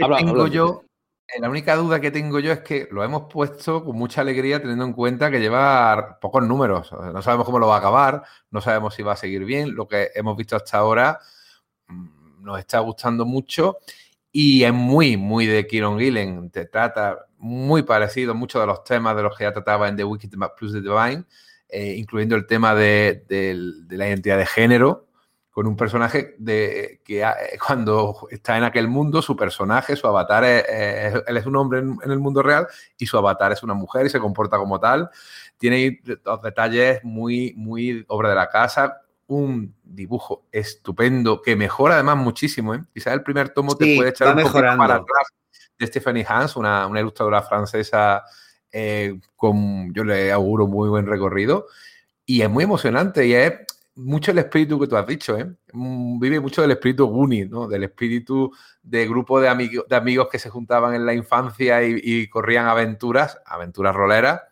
que tengo yo es que lo hemos puesto con mucha alegría teniendo en cuenta que lleva pocos números. No sabemos cómo lo va a acabar, no sabemos si va a seguir bien. Lo que hemos visto hasta ahora nos está gustando mucho. Y es muy, muy de Kieron Gillen. Te trata muy parecido muchos de los temas de los que ya trataba en The Wicked Plus The Divine, incluyendo el tema de la identidad de género, con un personaje que cuando está en aquel mundo, su personaje, su avatar, él es un hombre en el mundo real y su avatar es una mujer y se comporta como tal. Tiene los detalles muy, muy obra de la casa. Un dibujo estupendo que mejora además muchísimo, ¿eh? Quizás el primer tomo te puede echar un poco para atrás, de Stephanie Hans, una ilustradora francesa yo le auguro muy buen recorrido, y es muy emocionante y es mucho el espíritu que tú has dicho, ¿eh? Vive mucho del espíritu Goonie, ¿no? Del espíritu de grupo de amigos que se juntaban en la infancia y corrían aventuras roleras,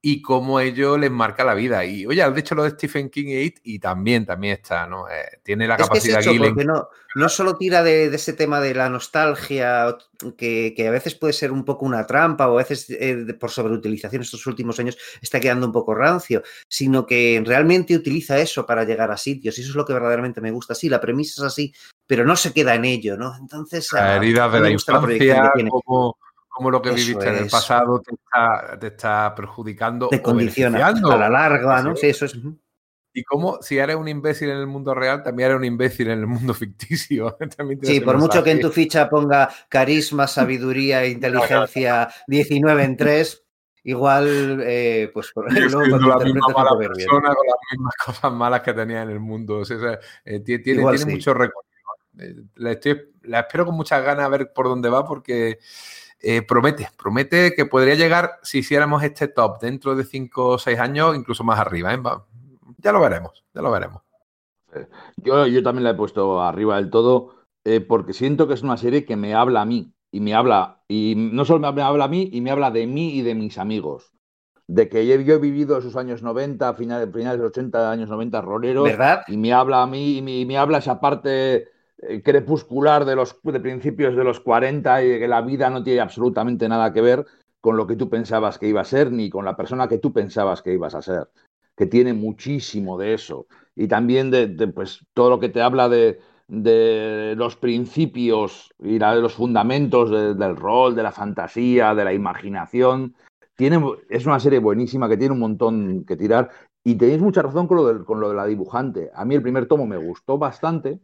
y cómo ello les marca la vida. Y, oye, has dicho lo de Stephen King e It, y también está, ¿no? Tiene la capacidad Gillen. Porque no solo tira de ese tema de la nostalgia, que a veces puede ser un poco una trampa, o a veces por sobreutilización estos últimos años está quedando un poco rancio, sino que realmente utiliza eso para llegar a sitios, y eso es lo que verdaderamente me gusta. Sí, la premisa es así, pero no se queda en ello, ¿no? Entonces, la herida de la infancia, como lo que viviste en el pasado te está perjudicando. Te condiciona a la larga, ¿no? Sí, eso es. Y como si eres un imbécil en el mundo real, también eres un imbécil en el mundo ficticio. Sí, por mucho que en tu ficha ponga carisma, sabiduría e inteligencia 19 en 3, igual, pues por ejemplo, la misma mala persona con las mismas cosas malas que tenía en el mundo. O sea, tiene mucho recorrido. La espero con muchas ganas a ver por dónde va, porque promete que podría llegar, si hiciéramos este top dentro de 5 o 6 años, incluso más arriba, ¿eh? Ya lo veremos. Yo también la he puesto arriba del todo, porque siento que es una serie que me habla a mí, y no solo me habla a mí, y me habla de mí y de mis amigos. De que yo he vivido esos años 90, finales de los 80, años 90, roleros. ¿Verdad? Y me habla a mí, y me habla esa parte crepuscular de principios de los 40, y que la vida no tiene absolutamente nada que ver con lo que tú pensabas que iba a ser, ni con la persona que tú pensabas que ibas a ser. Que tiene muchísimo de eso. Y también pues, todo lo que te habla de los principios y los fundamentos del rol, de la fantasía, de la imaginación. Es una serie buenísima que tiene un montón que tirar, y tenéis mucha razón con lo de la dibujante. A mí el primer tomo me gustó bastante,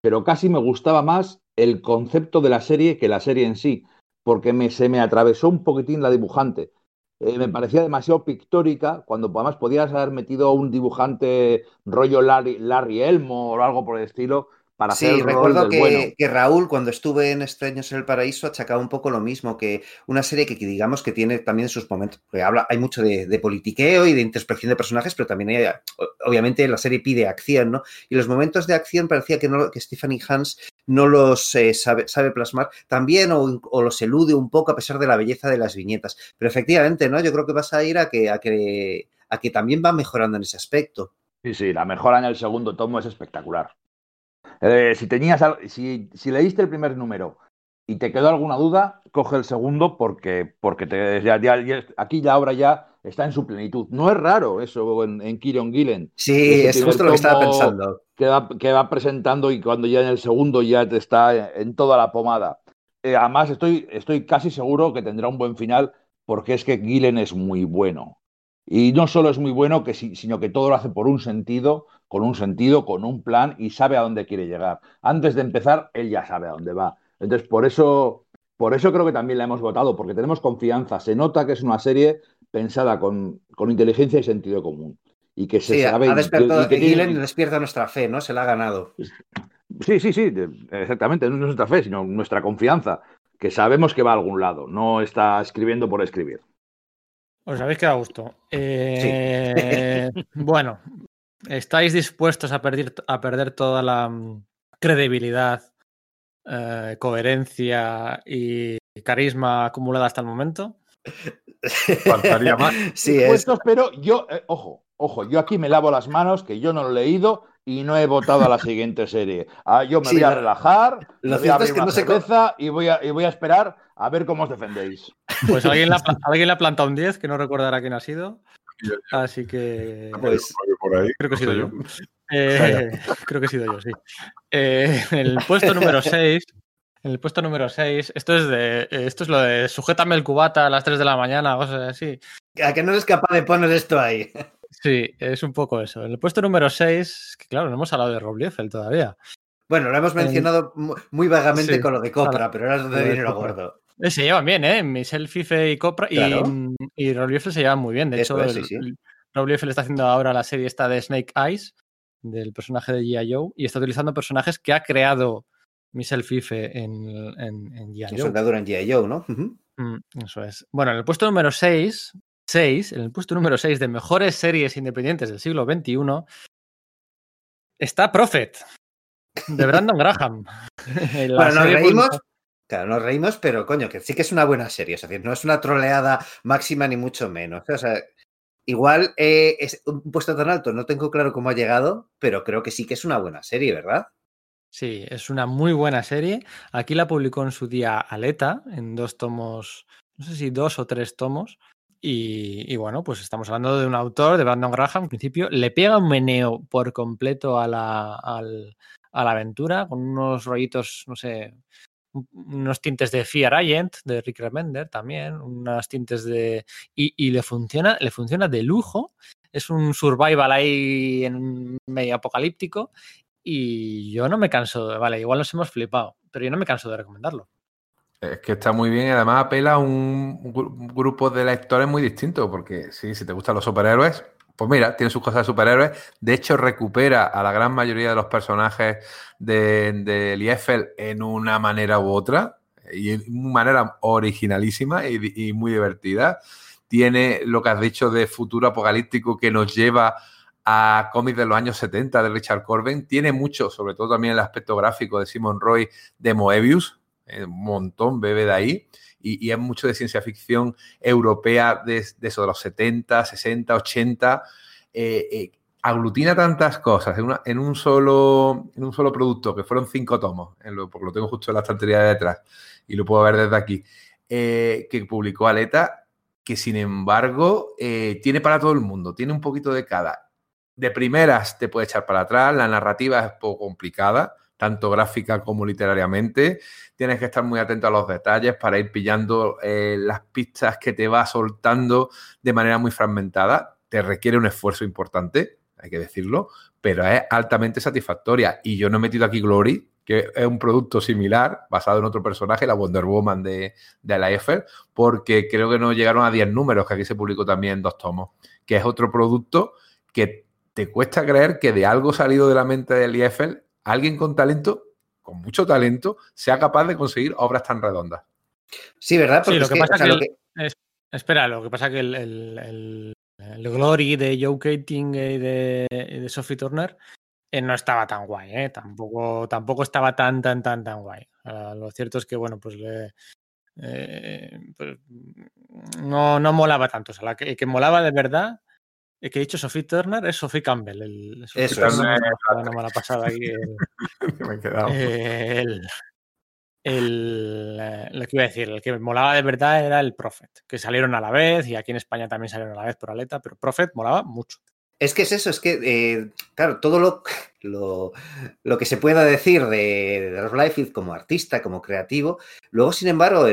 pero casi me gustaba más el concepto de la serie que la serie en sí, porque se me atravesó un poquitín la dibujante. Me parecía demasiado pictórica, cuando además podías haber metido a un dibujante rollo Larry Elmo o algo por el estilo. Sí, recuerdo que Raúl, cuando estuve en Extraños en el Paraíso, achacaba un poco lo mismo, que una serie que digamos que tiene también sus momentos, porque hay mucho de politiqueo y de introspección de personajes, pero también hay, obviamente la serie pide acción, ¿no? Y los momentos de acción parecía que Stephanie Hans no los sabe plasmar también, o los elude un poco a pesar de la belleza de las viñetas. Pero efectivamente, ¿no? Yo creo que vas a ir a que también va mejorando en ese aspecto. Sí, la mejora en el segundo tomo es espectacular. Si leíste el primer número y te quedó alguna duda, coge el segundo, porque aquí la obra ya está en su plenitud. No es raro eso en Kieron Gillen. Sí, es justo lo que estaba pensando. Que va presentando, y cuando ya en el segundo ya te está en toda la pomada. Además, estoy casi seguro que tendrá un buen final, porque es que Gillen es muy bueno. Y no solo es muy bueno, sino que todo lo hace por un sentido, con un plan, y sabe a dónde quiere llegar. Antes de empezar, él ya sabe a dónde va. Entonces, por eso creo que también la hemos votado, porque tenemos confianza. Se nota que es una serie pensada con inteligencia y sentido común. Y que se sabe... Ha despertado, y Gillen despierta nuestra fe, ¿no? Se la ha ganado. Sí, exactamente. No es nuestra fe, sino nuestra confianza, que sabemos que va a algún lado. No está escribiendo por escribir. Os habéis quedado a gusto. Sí. Bueno... ¿Estáis dispuestos a perder toda la credibilidad, coherencia y carisma acumulada hasta el momento? Faltaría más. Sí, dispuestos, pero yo, ojo, yo aquí me lavo las manos, que yo no lo he leído y no he votado a la siguiente serie. Yo me voy a relajar, lo voy a abrir una cerveza y voy a esperar a ver cómo os defendéis. Pues alguien le ha plantado un 10, que no recordará quién ha sido. Así que pues, creo que he sido yo. Sí. En el puesto número 6, esto es lo de sujétame el cubata a las 3 de la mañana, cosas así. A que no eres capaz de poner esto ahí. Sí, es un poco eso. En el puesto número 6, que claro, no hemos hablado de Rob Liefeld todavía. Bueno, lo hemos mencionado muy vagamente con lo de Copra, pero ahora es donde viene lo gordo. Se llevan bien, ¿eh? Michel Fiffe y Copra, claro. y Rob Liefeld se llevan muy bien. De hecho, Rob Liefeld está haciendo ahora la serie esta de Snake Eyes, del personaje de G.I. Joe, y está utilizando personajes que ha creado Michel Fiffe en G.I. Joe. En soldadura en G.I. Joe, ¿no? Uh-huh. Eso es. Bueno, en el puesto número 6, en el puesto número 6 de mejores series independientes del siglo XXI, está Prophet, de Brandon Graham. Bueno, nos reímos... Claro, nos reímos, pero coño, que sí que es una buena serie. Es decir, no es una troleada máxima ni mucho menos. O sea, igual es un puesto tan alto, no tengo claro cómo ha llegado, pero creo que sí que es una buena serie, ¿verdad? Sí, es una muy buena serie. Aquí la publicó en su día Aleta, en 2 tomos, no sé si 2 o 3 tomos. Y bueno, pues estamos hablando de un autor, de Brandon Graham, en principio. Le pega un meneo por completo a la aventura, con unos rollitos, no sé... unos tintes de Fear Agent de Rick Remender también, unas tintes de y le funciona de lujo Es un survival ahí en medio apocalíptico y yo no me canso. Vale, igual nos hemos flipado, pero yo no me canso de recomendarlo. Es que está muy bien y además apela a un grupo de lectores muy distinto, porque sí, si te gustan los superhéroes, pues mira, tiene sus cosas de superhéroes. De hecho, recupera a la gran mayoría de los personajes de Liefeld en una manera u otra, y de manera originalísima y muy divertida. Tiene lo que has dicho de futuro apocalíptico que nos lleva a cómics de los años 70 de Richard Corben. Tiene mucho, sobre todo también el aspecto gráfico de Simon Roy, de Moebius. Un montón bebe de ahí, y es mucho de ciencia ficción europea de eso, de los 70, 60, 80. Aglutina tantas cosas en un solo producto, que fueron 5 tomos, porque lo tengo justo en la estantería de detrás y lo puedo ver desde aquí, que publicó Aleta, que sin embargo tiene para todo el mundo, tiene un poquito de cada. De primeras te puede echar para atrás, la narrativa es poco complicada, tanto gráfica como literariamente. Tienes que estar muy atento a los detalles para ir pillando las pistas que te va soltando de manera muy fragmentada. Te requiere un esfuerzo importante, hay que decirlo, pero es altamente satisfactoria. Y yo no he metido aquí Glory, que es un producto similar, basado en otro personaje, la Wonder Woman de Liefeld, porque creo que no llegaron a 10 números, que aquí se publicó también en 2 tomos, que es otro producto que te cuesta creer que de algo salido de la mente de Liefeld, alguien con talento, con mucho talento, sea capaz de conseguir obras tan redondas. Sí, ¿verdad? Porque sí, lo que pasa es que el Glory de Joe Keating y de Sophie Turner no estaba tan guay, ¿eh? Tampoco estaba tan guay. Ahora, lo cierto es que, bueno, pues no molaba tanto. O sea, que molaba de verdad. Que he dicho Sophie Turner, es Sophie Campbell. Una mala pasada ahí. Me he quedado. Lo que iba a decir, el que molaba de verdad era el Prophet, que salieron a la vez, y aquí en España también salieron a la vez por Aleta, pero Prophet molaba mucho. Es que es eso, es que, claro, todo lo que se pueda decir de Rob Liefeld como artista, como creativo, luego, sin embargo,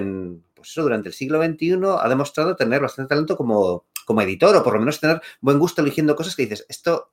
durante el siglo XXI ha demostrado tener bastante talento como editor, o por lo menos tener buen gusto eligiendo cosas que dices, esto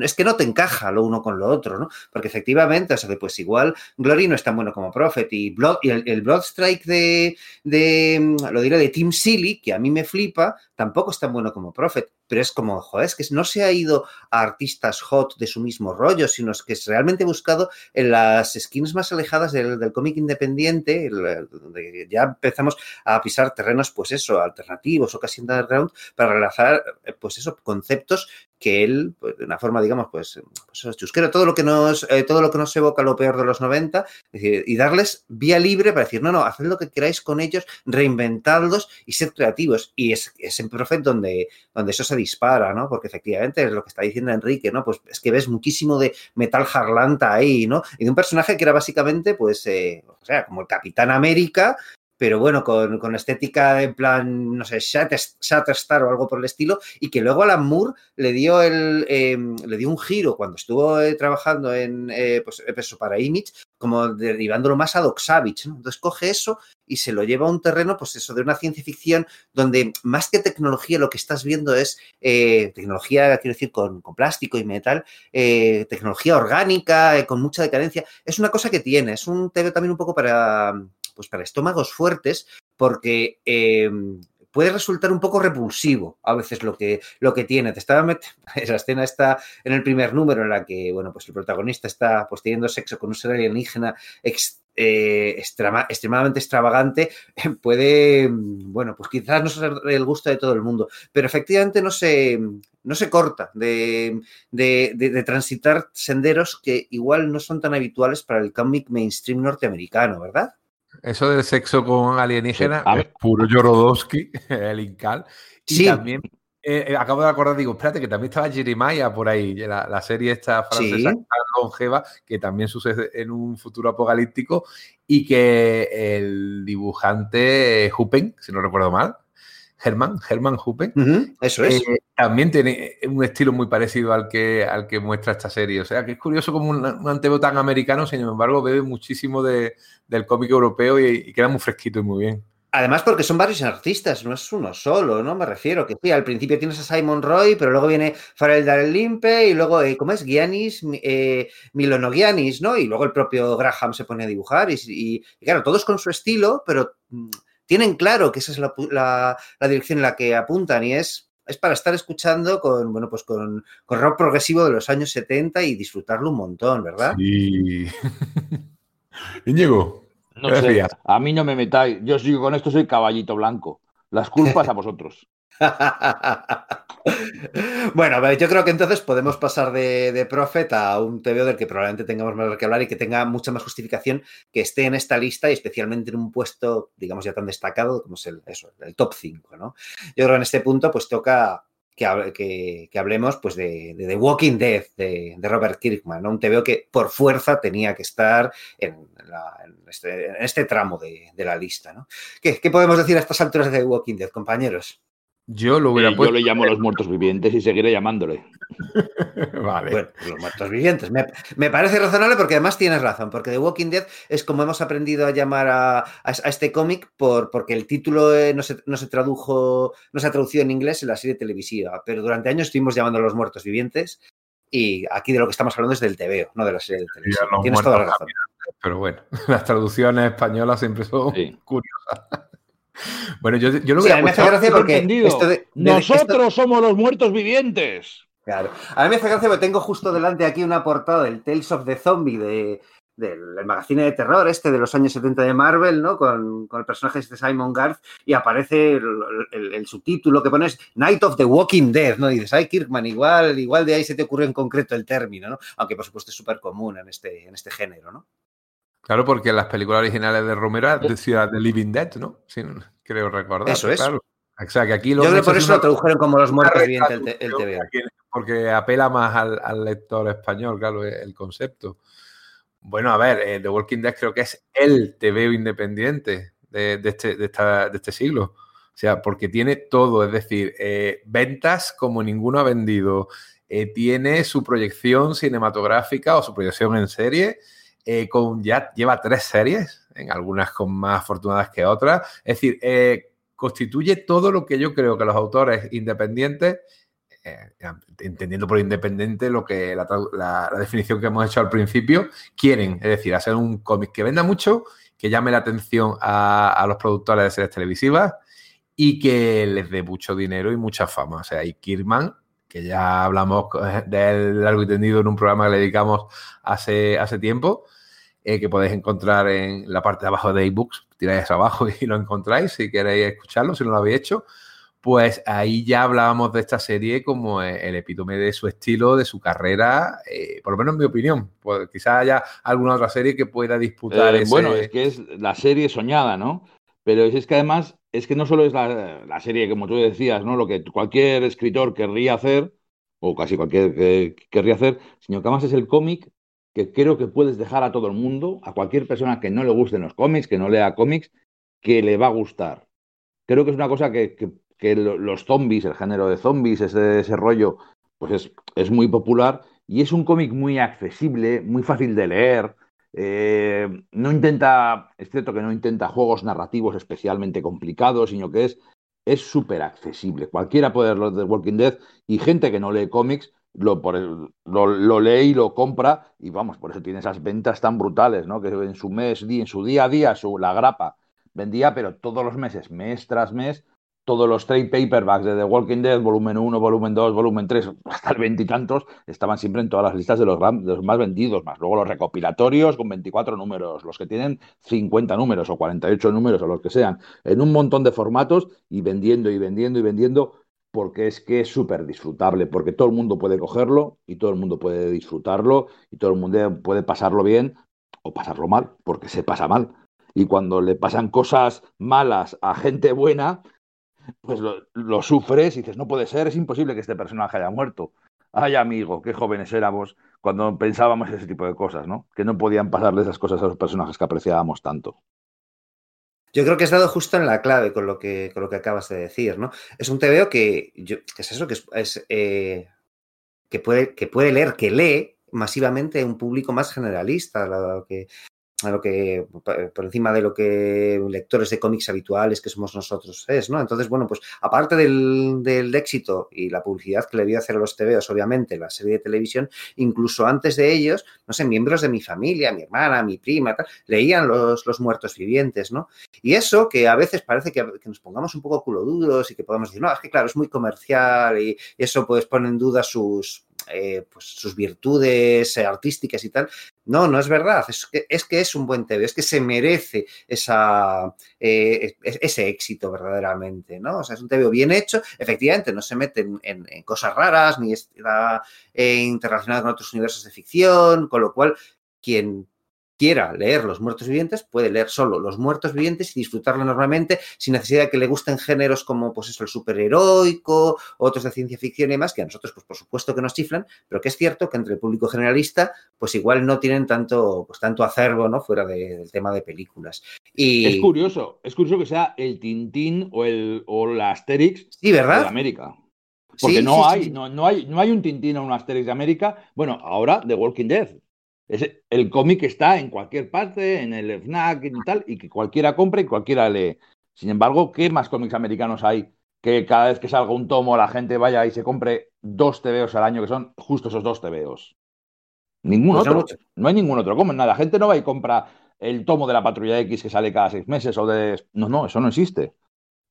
es que no te encaja lo uno con lo otro, ¿no? Porque efectivamente, o sea, pues igual Glory no es tan bueno como Prophet, y el Blood Strike de Tim Seeley, que a mí me flipa, tampoco es tan bueno como Prophet, pero es como, joder, es que no se ha ido a artistas hot de su mismo rollo, sino es que es realmente buscado en las skins más alejadas del cómic independiente, donde ya empezamos a pisar terrenos, pues eso, alternativos o casi underground, para realizar, pues eso, conceptos que él, pues, de una forma, digamos, pues chusquero, todo lo que nos evoca lo peor de los 90, y darles vía libre para decir, no, haced lo que queráis con ellos, reinventadlos y sed creativos. Y es en Prophet donde eso se dispara, ¿no? Porque efectivamente es lo que está diciendo Enrique, ¿no? Pues es que ves muchísimo de metal harlanta ahí, ¿no? Y de un personaje que era básicamente, pues, como el Capitán América, pero bueno, con estética en plan, no sé, Shatterstar o algo por el estilo, y que luego Alan Moore le dio un giro cuando estuvo trabajando en eso para Image, como derivándolo más a Doc Savage, ¿no? Entonces coge eso y se lo lleva a un terreno, pues eso, de una ciencia ficción donde más que tecnología lo que estás viendo es tecnología, quiero decir, con plástico y metal, tecnología orgánica, con mucha decadencia. Es una cosa que tiene, es un TV también un poco para estómagos fuertes, porque puede resultar un poco repulsivo a veces lo que tiene. Te estaba esa escena está en el primer número en la que, bueno, pues el protagonista está, pues, teniendo sexo con un ser alienígena extremadamente extravagante. Puede, bueno, pues quizás no sea el gusto de todo el mundo, pero efectivamente no se corta de transitar senderos que igual no son tan habituales para el cómic mainstream norteamericano, ¿verdad? Eso del sexo con alienígena, sí, es puro Yorodowski, el Incal. Sí. Y también, acabo de acordar, digo, espérate, que también estaba Jeremiah por ahí, la serie esta francesa, sí, longeva, que también sucede en un futuro apocalíptico, y que el dibujante Huppen, si no recuerdo mal, Herman Huppen, eso es. También tiene un estilo muy parecido al que muestra esta serie. O sea, que es curioso como un antebo tan americano, sin embargo, bebe muchísimo del cómic europeo y queda muy fresquito y muy bien. Además, porque son varios artistas, no es uno solo, ¿no? Me refiero que sí, al principio tienes a Simon Roy, pero luego viene Farrell Dalrymple y luego, ¿cómo es? Giannis, Milono Giannis, ¿no? Y luego el propio Graham se pone a dibujar y claro, todos con su estilo, pero tienen claro que esa es la dirección en la que apuntan y es para estar escuchando con, bueno, pues con rock progresivo de los años 70 y disfrutarlo un montón, ¿verdad? Sí. Íñigo. No sé, a mí no me metáis. Yo sigo con esto, soy caballito blanco. Las culpas a vosotros. Bueno, yo creo que entonces podemos pasar de Prophet a un TVO del que probablemente tengamos más que hablar y que tenga mucha más justificación que esté en esta lista y especialmente en un puesto, digamos, ya tan destacado como es el top 5, ¿no? Yo creo que en este punto pues toca que hablemos pues de The Walking Dead de Robert Kirkman, ¿no? Un TVO que por fuerza tenía que estar en este tramo de la lista, ¿no? ¿Qué podemos decir a estas alturas de The Walking Dead, compañeros? Yo lo hubiera puesto. Yo le llamo los muertos vivientes y seguiré llamándole. Vale. Bueno, los muertos vivientes. Me parece razonable porque además tienes razón, porque The Walking Dead es como hemos aprendido a llamar a este cómic porque el título no se ha traducido en inglés en la serie televisiva, pero durante años estuvimos llamando a los muertos vivientes y aquí de lo que estamos hablando es del TVO, no de la serie de televisión. Tienes toda la razón. Pero bueno, las traducciones españolas siempre son curiosas. Bueno, yo lo que a mí me hace gracia porque esto nosotros somos los muertos vivientes. Claro. A mí me hace gracia porque tengo justo delante aquí una portada del Tales of the Zombie del magazine de terror de los años 70 de Marvel, ¿no? Con el personaje de Simon Garth y aparece el subtítulo que pones Night of the Walking Dead, ¿no? Y dices, ay, Kirkman, igual de ahí se te ocurre en concreto el término, ¿no? Aunque por supuesto es súper común en este género, ¿no? Claro, porque las películas originales de Romero decía The Living Dead, ¿no? Sí, creo recordar. Eso es. Claro. O sea, que aquí yo creo que por eso lo tradujeron como los muertos vivientes el TV. Porque apela más al lector español, claro, el concepto. Bueno, a ver, The Walking Dead creo que es el TVO independiente de este siglo. O sea, porque tiene todo, es decir, ventas como ninguno ha vendido. Tiene su proyección cinematográfica o su proyección en serie. Ya lleva 3 series, en algunas con más afortunadas que otras. Es decir, constituye todo lo que yo creo que los autores independientes, entendiendo por independiente lo que la definición que hemos hecho al principio, quieren. Es decir, hacer un cómic que venda mucho, que llame la atención a los productores de series televisivas y que les dé mucho dinero y mucha fama. O sea, y Kirkman, que ya hablamos de él largo y tendido en un programa que le dedicamos hace tiempo, que podéis encontrar en la parte de abajo de iBooks, tiráis abajo y lo encontráis si queréis escucharlo, si no lo habéis hecho, pues ahí ya hablábamos de esta serie como el epítome de su estilo, de su carrera, por lo menos en mi opinión, pues quizás haya alguna otra serie que pueda disputar ese... Bueno, es que es la serie soñada, ¿no? Pero es que además, es que no solo es la serie, como tú decías, ¿no? Lo que cualquier escritor querría hacer, o casi cualquier querría hacer, sino que además es el cómic que creo que puedes dejar a todo el mundo, a cualquier persona que no le gusten los cómics, que no lea cómics, que le va a gustar. Creo que es una cosa que los zombies, el género de zombies, ese rollo, pues es muy popular y es un cómic muy accesible, muy fácil de leer. Es cierto que no intenta juegos narrativos especialmente complicados, sino que es súper accesible. Cualquiera puede leer The Walking Dead y gente que no lee cómics lo lee y lo compra y vamos, por eso tiene esas ventas tan brutales, ¿no? Que en su mes, en su día a día, la grapa vendía, pero todos los meses, mes tras mes, todos los trade paperbacks de The Walking Dead, volumen 1, volumen 2, volumen 3, hasta el 20 y tantos, estaban siempre en todas las listas de los más vendidos, más luego los recopilatorios con 24 números, los que tienen 50 números o 48 números o los que sean, en un montón de formatos y vendiendo y vendiendo y vendiendo, porque es que es súper disfrutable, porque todo el mundo puede cogerlo y todo el mundo puede disfrutarlo y todo el mundo puede pasarlo bien o pasarlo mal, porque se pasa mal. Y cuando le pasan cosas malas a gente buena... pues lo sufres y dices, no puede ser, es imposible que este personaje haya muerto. Ay, amigo, qué jóvenes éramos cuando pensábamos ese tipo de cosas, ¿no? Que no podían pasarle esas cosas a los personajes que apreciábamos tanto. Yo creo que has dado justo en la clave con lo que acabas de decir, ¿no? Es un TVO que puede leer, que lee masivamente a un público más generalista, a lo que por encima de lo que lectores de cómics habituales que somos nosotros es, ¿no? Entonces, bueno, pues aparte del éxito y la publicidad que le dio hacer a los tebeos, obviamente, la serie de televisión, incluso antes de ellos, no sé, miembros de mi familia, mi hermana, mi prima, tal, leían los muertos vivientes, ¿no? Y eso que a veces parece que nos pongamos un poco culo duros y que podamos decir, no, es que claro, es muy comercial y eso pues pone en duda sus virtudes artísticas y tal. No es verdad, es que es un buen TV, es que se merece ese éxito verdaderamente, ¿no? O sea, es un TV bien hecho, efectivamente, no se mete en cosas raras, ni está interrelacionado con otros universos de ficción, con lo cual quien quiera leer Los Muertos Vivientes puede leer solo Los Muertos Vivientes y disfrutarlo normalmente sin necesidad de que le gusten géneros como pues eso, el superheroico, otros de ciencia ficción y demás, que a nosotros pues por supuesto que nos chiflan, pero que es cierto que entre el público generalista pues igual no tienen tanto acervo, ¿no? Fuera del tema de películas. Y es curioso que sea el Tintín o la Asterix, sí, ¿verdad?, de América. Porque sí, sí. No hay un Tintín o un Asterix de América. Bueno, ahora The Walking Dead. El cómic está en cualquier parte, en el FNAC y tal, y que cualquiera compra y cualquiera lee. Sin embargo, ¿qué más cómics americanos hay? Que cada vez que salga un tomo la gente vaya y se compre 2 tebeos al año, que son justo esos 2 tebeos. Ningún otro. No hay ningún otro cómic. Nada, la gente no va y compra el tomo de la Patrulla X que sale cada 6 meses o de... No, eso no existe.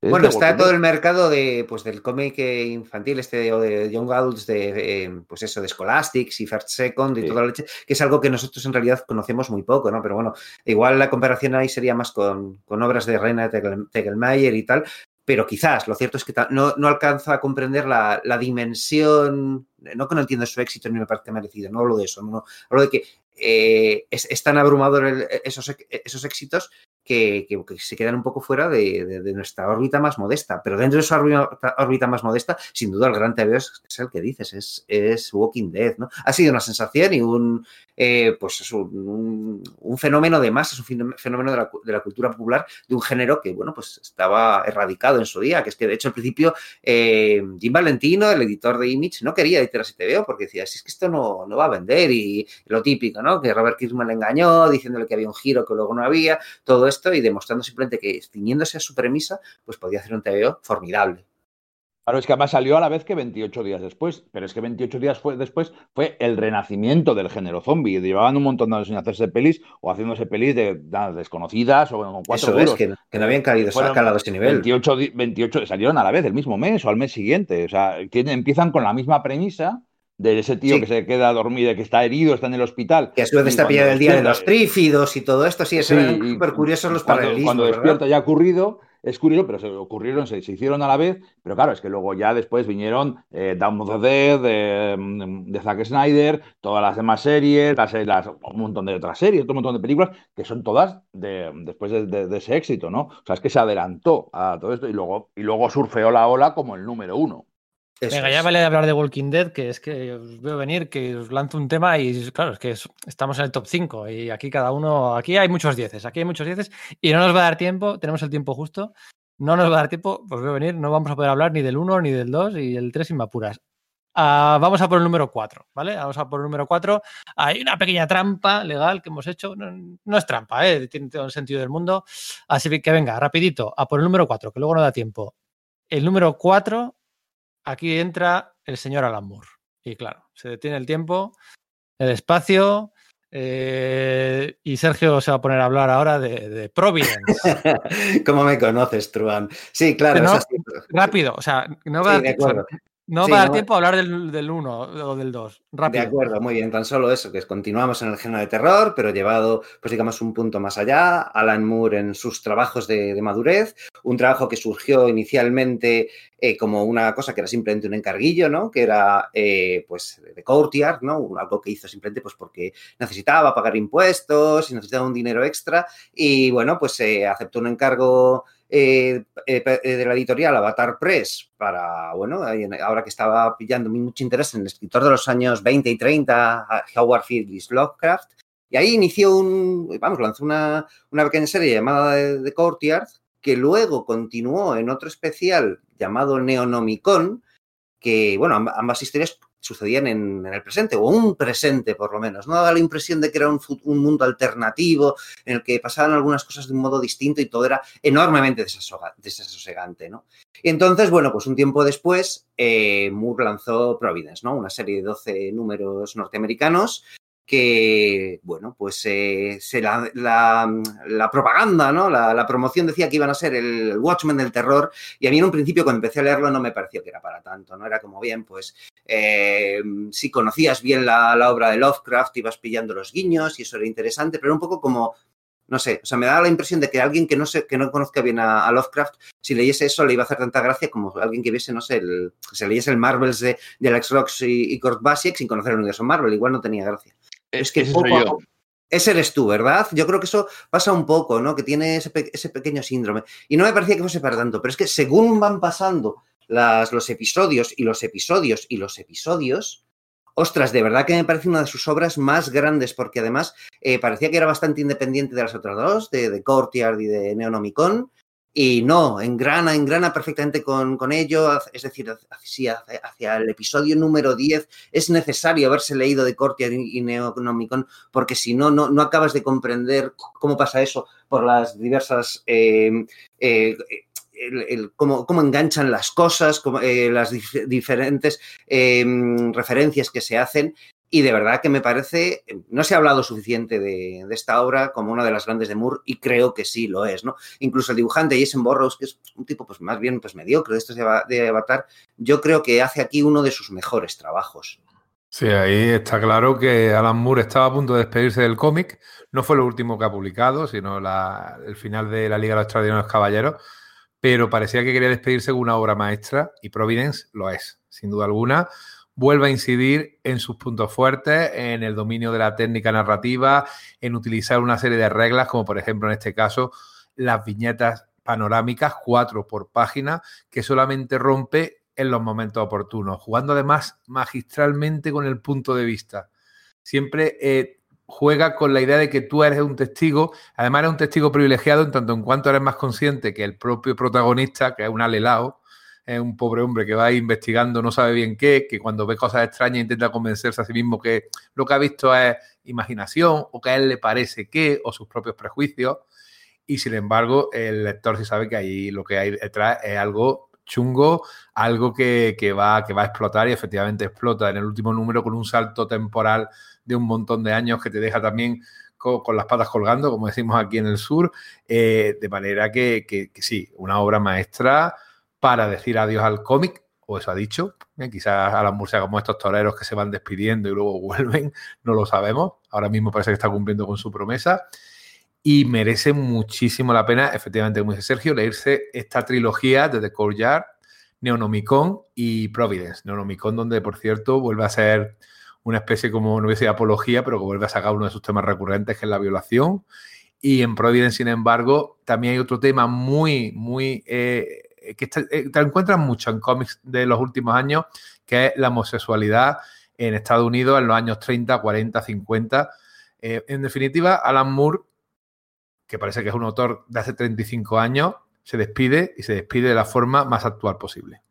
Bueno, está todo el mercado del cómic infantil o de Young Adults, de Scholastics y First Second y sí. Toda la leche, que es algo que nosotros en realidad conocemos muy poco, ¿no? Pero bueno, igual la comparación ahí sería más con obras de Reina Tegelmeier y tal, pero quizás, lo cierto es que no alcanza a comprender la dimensión, no que no entiendo su éxito ni me parece merecido, no hablo de eso, no, hablo de que es tan abrumador esos éxitos que se quedan un poco fuera de nuestra órbita más modesta. Pero dentro de esa órbita más modesta, sin duda el gran TV es el que dices, es Walking Dead, ¿no? Ha sido una sensación y un fenómeno de masas, un fenómeno de la cultura popular, de un género que, bueno, pues estaba erradicado en su día, que es que, de hecho, al principio Jim Valentino, el editor de Image, no quería editar ese TVO porque decía, si es que esto no va a vender, y lo típico, ¿no? Que Robert Kirkman le engañó diciéndole que había un giro que luego no había, todo esto, y demostrando simplemente que, ciñéndose a su premisa, pues podía hacer un TVO formidable. Claro, es que además salió a la vez que 28 días después, pero es que 28 días después fue el renacimiento del género zombie. Llevaban un montón de años sin hacerse pelis o haciéndose pelis de desconocidas o con 4 euros. Eso es, que no habían calado ese nivel. 28 salieron a la vez, el mismo mes o al mes siguiente. O sea, empiezan con la misma premisa de ese tío, sí, que se queda dormido, que está herido, está en el hospital. Que a su vez está pillado el día de los trífidos y todo esto. Sí, eran súper curiosos los paralelismos. Cuando despierta ya ha ocurrido... Es curioso, pero se hicieron a la vez, pero claro, es que luego ya después vinieron Dawn of the Dead, de Zack Snyder, todas las demás series, un montón de otras series, otro montón de películas, que son todas después de ese éxito, ¿no? O sea, es que se adelantó a todo esto y luego surfeó la ola como el número uno. Venga, ya vale de hablar de Walking Dead, que es que os veo venir, que os lanzo un tema y claro, es que estamos en el top 5 y aquí cada uno, aquí hay muchos 10 y no nos va a dar tiempo, tenemos el tiempo justo, no nos va a dar tiempo, pues veo venir, no vamos a poder hablar ni del 1 ni del 2 y el 3 sin apuras. Vamos a por el número 4, ¿vale? Vamos a por el número 4. Hay una pequeña trampa legal que hemos hecho. No es trampa, tiene todo el sentido del mundo. Así que venga, rapidito, a por el número 4, que luego no da tiempo. El número 4... Aquí entra el señor Alan Moore. Y claro, se detiene el tiempo, el espacio, y Sergio se va a poner a hablar ahora de Providence. ¿Cómo me conoces, Truan? Sí, claro. No, es rápido, o sea, no va a dar tiempo a hablar del 1 o del 2. Rápido. De acuerdo, muy bien. Tan solo eso, que continuamos en el género de terror, pero llevado, pues digamos, un punto más allá. Alan Moore en sus trabajos de madurez, un trabajo que surgió inicialmente como una cosa que era simplemente un encarguillo, ¿no? Que era, pues, The Courtyard, ¿no? Algo que hizo simplemente, pues, porque necesitaba pagar impuestos y necesitaba un dinero extra. Y, bueno, pues, aceptó un encargo... de la editorial Avatar Press para, bueno, ahora que estaba pillando mucho interés en el escritor de los años 20 y 30, Howard Phillips Lovecraft, y ahí inició lanzó una pequeña serie llamada The Courtyard, que luego continuó en otro especial llamado Neonomicon, que, bueno, ambas historias sucedían en el presente, o un presente por lo menos. No daba la impresión de que era un mundo alternativo en el que pasaban algunas cosas de un modo distinto y todo era enormemente desasosegante, ¿no? Y entonces, bueno, pues un tiempo después Moore lanzó Providence, ¿no? Una serie de 12 números norteamericanos que, bueno, pues la propaganda, ¿no? La promoción decía que iban a ser el Watchmen del terror, y a mí en un principio cuando empecé a leerlo no me pareció que era para tanto, ¿no? Era como, bien, pues si conocías bien la obra de Lovecraft ibas pillando los guiños y eso era interesante, pero un poco como, no sé, o sea, me daba la impresión de que alguien que no conozca bien a Lovecraft, si leyese eso le iba a hacer tanta gracia como alguien que viese, no sé, se leyese el Marvels de Alex Ross y Kurt Busiek sin conocer el universo Marvel, igual no tenía gracia. Es que ese eres tú, ¿verdad? Yo creo que eso pasa un poco, ¿no? Que tiene ese pequeño síndrome. Y no me parecía que fuese para tanto, pero es que según van pasando los episodios y los episodios y los episodios... Ostras, de verdad que me parece una de sus obras más grandes, porque además parecía que era bastante independiente de las otras dos, de The Courtyard y de Neonomicon, y no, engrana perfectamente con ello, es decir, hacia el episodio número 10 es necesario haberse leído The Courtyard y Neonomicon, porque si no, no acabas de comprender cómo pasa eso por las diversas... cómo enganchan las cosas, las diferentes referencias que se hacen, y de verdad que me parece, no se ha hablado suficiente de esta obra como una de las grandes de Moore, y creo que sí lo es, ¿no? Incluso el dibujante Jason Burroughs, que es un tipo pues más bien pues mediocre de estos de Avatar, yo creo que hace aquí uno de sus mejores trabajos. Sí, ahí está claro que Alan Moore estaba a punto de despedirse del cómic, no fue lo último que ha publicado, sino el final de La Liga de los Extraordinarios Caballeros, pero parecía que quería despedirse con una obra maestra, y Providence lo es, sin duda alguna. Vuelve a incidir en sus puntos fuertes, en el dominio de la técnica narrativa, en utilizar una serie de reglas, como por ejemplo en este caso las viñetas panorámicas, 4 por página, que solamente rompe en los momentos oportunos, jugando además magistralmente con el punto de vista. Siempre juega con la idea de que tú eres un testigo, además eres un testigo privilegiado en tanto en cuanto eres más consciente que el propio protagonista, que es un alelao, es un pobre hombre que va ahí investigando, no sabe bien qué, que cuando ve cosas extrañas intenta convencerse a sí mismo que lo que ha visto es imaginación o que a él le parece que, o sus propios prejuicios, y sin embargo el lector sí sabe que ahí lo que hay detrás es algo chungo, algo que va a explotar, y efectivamente explota en el último número con un salto temporal de un montón de años que te deja también con las patas colgando, como decimos aquí en el sur, de manera que sí, una obra maestra para decir adiós al cómic, o eso ha dicho. Quizás Alan Moore sea como estos toreros que se van despidiendo y luego vuelven, no lo sabemos, ahora mismo parece que está cumpliendo con su promesa, y merece muchísimo la pena, efectivamente, como dice Sergio, leerse esta trilogía de The Courtyard, Neonomicon y Providence. Neonomicon, donde, por cierto, vuelve a ser una especie como, no voy a decir apología, pero que vuelve a sacar uno de sus temas recurrentes, que es la violación. Y en Providence, sin embargo, también hay otro tema muy que te encuentras mucho en cómics de los últimos años, que es la homosexualidad en Estados Unidos en los años 30, 40, 50. En definitiva, Alan Moore, que parece que es un autor de hace 35 años, se despide, y se despide de la forma más actual posible.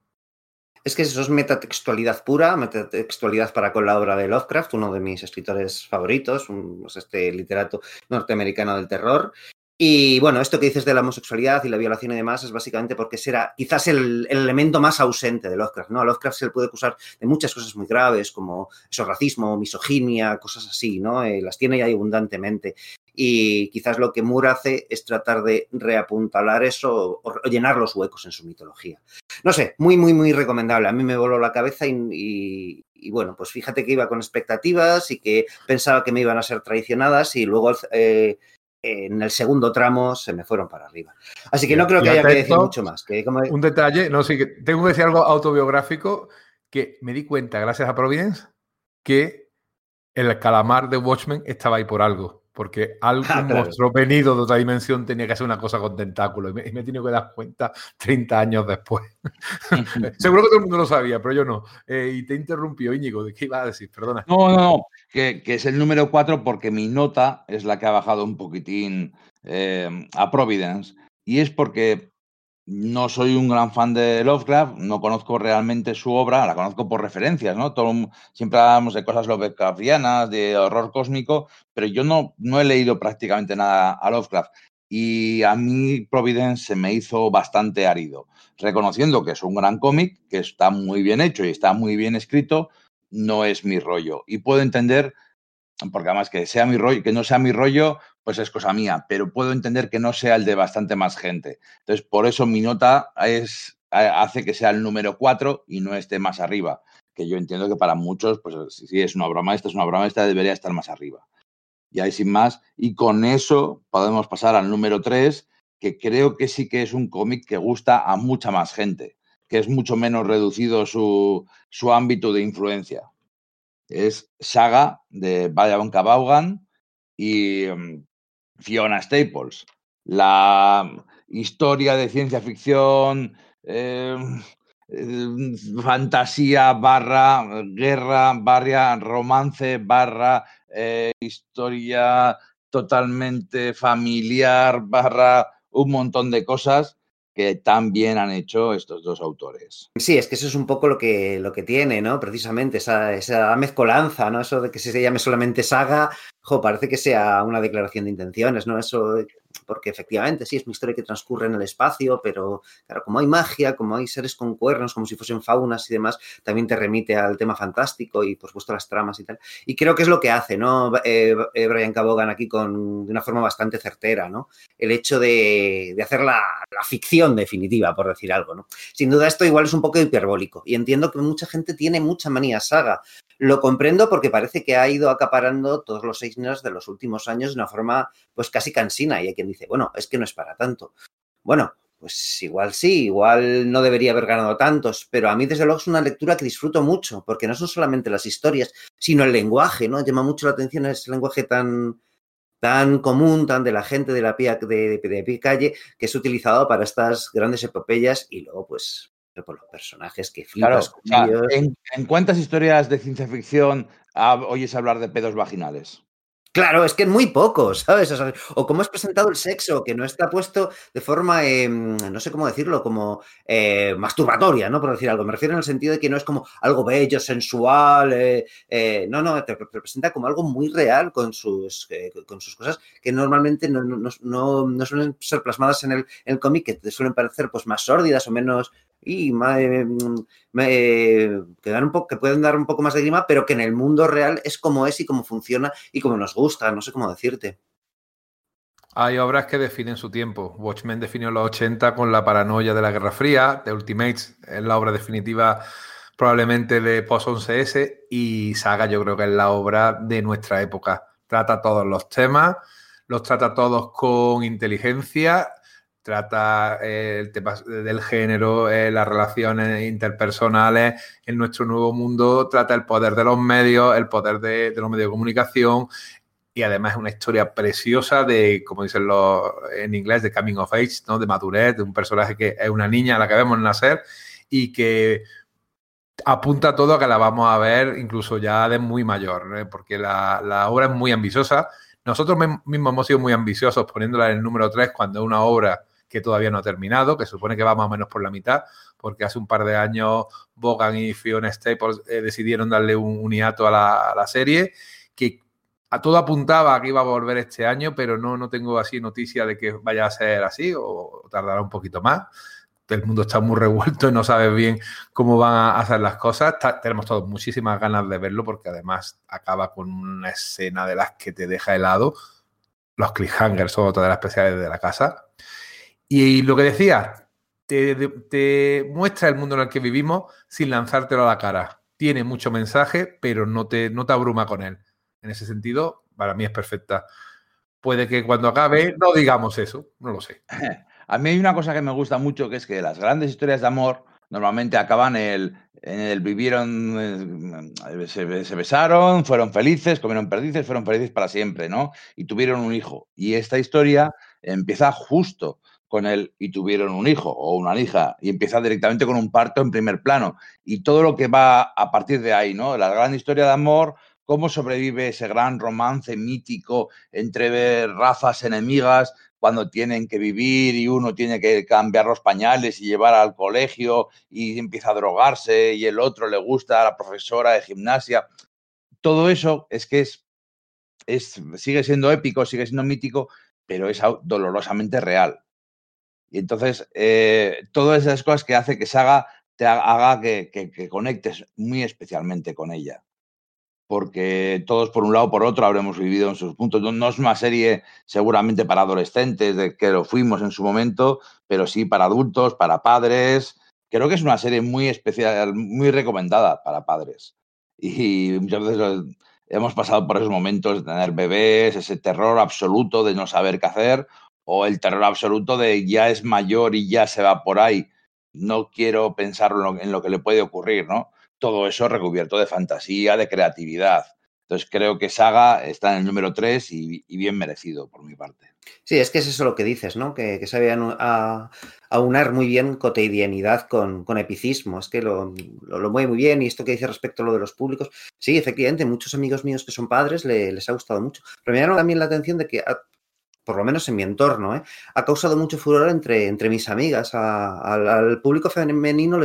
Es que eso es metatextualidad pura, metatextualidad para con la obra de Lovecraft, uno de mis escritores favoritos, este literato norteamericano del terror. Y bueno, esto que dices de la homosexualidad y la violación y demás es básicamente porque será quizás el elemento más ausente de Lovecraft, ¿no? A Lovecraft se le puede acusar de muchas cosas muy graves, como eso, racismo, misoginia, cosas así, ¿no? Las tiene ya abundantemente. Y quizás lo que Moore hace es tratar de reapuntalar eso o llenar los huecos en su mitología. No sé, muy recomendable. A mí me voló la cabeza y bueno, pues fíjate que iba con expectativas y que pensaba que me iban a ser traicionadas, y luego en el segundo tramo se me fueron para arriba. Así que no creo que haya que decir mucho más. Un detalle, no sé, sí, tengo que decir algo autobiográfico, que me di cuenta, gracias a Providence, que el calamar de Watchmen estaba ahí por algo. Porque algún monstruo venido de otra dimensión tenía que hacer una cosa con tentáculos. Y me he tenido que dar cuenta 30 años después. Seguro que todo el mundo lo sabía, pero yo no. Y te interrumpió, Íñigo. ¿De qué ibas a decir? Perdona. No. Que es el número 4, porque mi nota es la que ha bajado un poquitín a Providence. Y es porque No soy un gran fan de Lovecraft, no conozco realmente su obra, la conozco por referencias, ¿no? Siempre hablamos de cosas lovecraftianas, de horror cósmico, pero yo no he leído prácticamente nada a Lovecraft. Y a mí Providence se me hizo bastante árido, reconociendo que es un gran cómic, que está muy bien hecho y está muy bien escrito, no es mi rollo. Y puedo entender, porque además que no sea mi rollo, pues es cosa mía, pero puedo entender que no sea el de bastante más gente. Entonces, por eso mi nota hace que sea el número 4 y no esté más arriba, que yo entiendo que para muchos, pues si es una obra maestra, debería estar más arriba. Y ahí sin más, y con eso podemos pasar al número 3, que creo que sí que es un cómic que gusta a mucha más gente, que es mucho menos reducido su ámbito de influencia. Es Saga de Ivanka Vaughan y Fiona Staples. La historia de ciencia ficción, fantasía / guerra / romance / historia totalmente familiar / un montón de cosas que tan bien han hecho estos dos autores. Sí, es que eso es un poco lo que tiene, ¿no? Precisamente, esa mezcolanza, ¿no? Eso de que se llame solamente saga, parece que sea una declaración de intenciones, ¿no? Eso, porque efectivamente, sí, es una historia que transcurre en el espacio, pero claro, como hay magia, como hay seres con cuernos, como si fuesen faunas y demás, también te remite al tema fantástico y, por supuesto, las tramas y tal. Y creo que es lo que hace, ¿no? Ivanka Vaughan aquí de una forma bastante certera, ¿no? El hecho de hacer la ficción definitiva, por decir algo, ¿no? Sin duda, esto igual es un poco hiperbólico y entiendo que mucha gente tiene mucha manía saga. Lo comprendo porque parece que ha ido acaparando todos los géneros de los últimos años de una forma pues casi cansina, y hay quien dice, bueno, es que no es para tanto. Bueno, pues igual sí, igual no debería haber ganado tantos, pero a mí desde luego es una lectura que disfruto mucho, porque no son solamente las historias, sino el lenguaje, ¿no? Llama mucho la atención ese lenguaje tan común, tan de la gente de la pie de calle, que es utilizado para estas grandes epopeyas y luego pues... por los personajes que flipas. Claro, o sea, ¿en cuántas historias de ciencia ficción oyes hablar de pedos vaginales? Claro, es que muy poco, ¿sabes? O cómo has presentado el sexo, que no está puesto de forma, no sé cómo decirlo, como masturbatoria, ¿no? Por decir algo. Me refiero en el sentido de que no es como algo bello, sensual. No, te presenta como algo muy real con sus cosas que normalmente no suelen ser plasmadas en el cómic, que te suelen parecer pues más sórdidas o menos... que pueden dar un poco más de grima, pero que en el mundo real es como es y como funciona y como nos gusta, no sé cómo decirte. Hay obras que definen su tiempo. Watchmen definió los 80 con la paranoia de la Guerra Fría, The Ultimate es la obra definitiva probablemente de post-11S, y Saga yo creo que es la obra de nuestra época. Trata todos los temas, los trata todos con inteligencia... Trata el tema del género, las relaciones interpersonales en nuestro nuevo mundo, trata el poder de los medios, el poder de los medios de comunicación, y además es una historia preciosa de, como dicen en inglés, de coming of age, ¿no? De madurez, de un personaje que es una niña a la que vemos nacer y que apunta todo a que la vamos a ver incluso ya de muy mayor, ¿eh? Porque la obra es muy ambiciosa. Nosotros mismos hemos sido muy ambiciosos poniéndola en el número 3 cuando es una obra que todavía no ha terminado, que supone que va más o menos por la mitad, porque hace un par de años Vaughan y Fiona Staples decidieron darle un hiato a la serie, que a todo apuntaba a que iba a volver este año, pero no tengo así noticia de que vaya a ser así o tardará un poquito más. El mundo está muy revuelto y no sabes bien cómo van a hacer las cosas. Tenemos todos muchísimas ganas de verlo porque además acaba con una escena de las que te deja helado. Los cliffhangers son otra de las especiales de la casa. Y lo que decía, te muestra el mundo en el que vivimos sin lanzártelo a la cara. Tiene mucho mensaje, pero no te abruma con él. En ese sentido, para mí es perfecta. Puede que cuando acabe no digamos eso, no lo sé. A mí hay una cosa que me gusta mucho, que es que las grandes historias de amor normalmente acaban en el vivieron, se besaron, fueron felices, comieron perdices, fueron felices para siempre, ¿no? Y tuvieron un hijo. Y esta historia empieza justo con el y tuvieron un hijo o una hija, y empieza directamente con un parto en primer plano. Y todo lo que va a partir de ahí, ¿no? La gran historia de amor, cómo sobrevive ese gran romance mítico entre razas enemigas, cuando tienen que vivir y uno tiene que cambiar los pañales y llevar al colegio y empieza a drogarse y el otro le gusta a la profesora de gimnasia. Todo eso es que sigue siendo épico, sigue siendo mítico, pero es dolorosamente real. Y entonces, todas esas cosas que hace que Saga te haga que conectes muy especialmente con ella. Porque todos, por un lado o por otro, habremos vivido en sus puntos. No es una serie seguramente para adolescentes, de que lo fuimos en su momento, pero sí para adultos, para padres. Creo que es una serie muy especial, muy recomendada para padres. Y muchas veces hemos pasado por esos momentos de tener bebés, ese terror absoluto de no saber qué hacer, o el terror absoluto de ya es mayor y ya se va por ahí. No quiero pensar en lo que le puede ocurrir, ¿no? Todo eso recubierto de fantasía, de creatividad. Entonces creo que Saga está en el número 3 y bien merecido por mi parte. Sí, es que es eso lo que dices, ¿no? Que sabe aunar muy bien cotidianidad con epicismo. Es que lo mueve muy bien. Y esto que dice respecto a lo de los públicos, sí, efectivamente, muchos amigos míos que son padres les ha gustado mucho. Pero me llamó también la atención de que, por lo menos en mi entorno, ha causado mucho furor entre mis amigas. Al público femenino,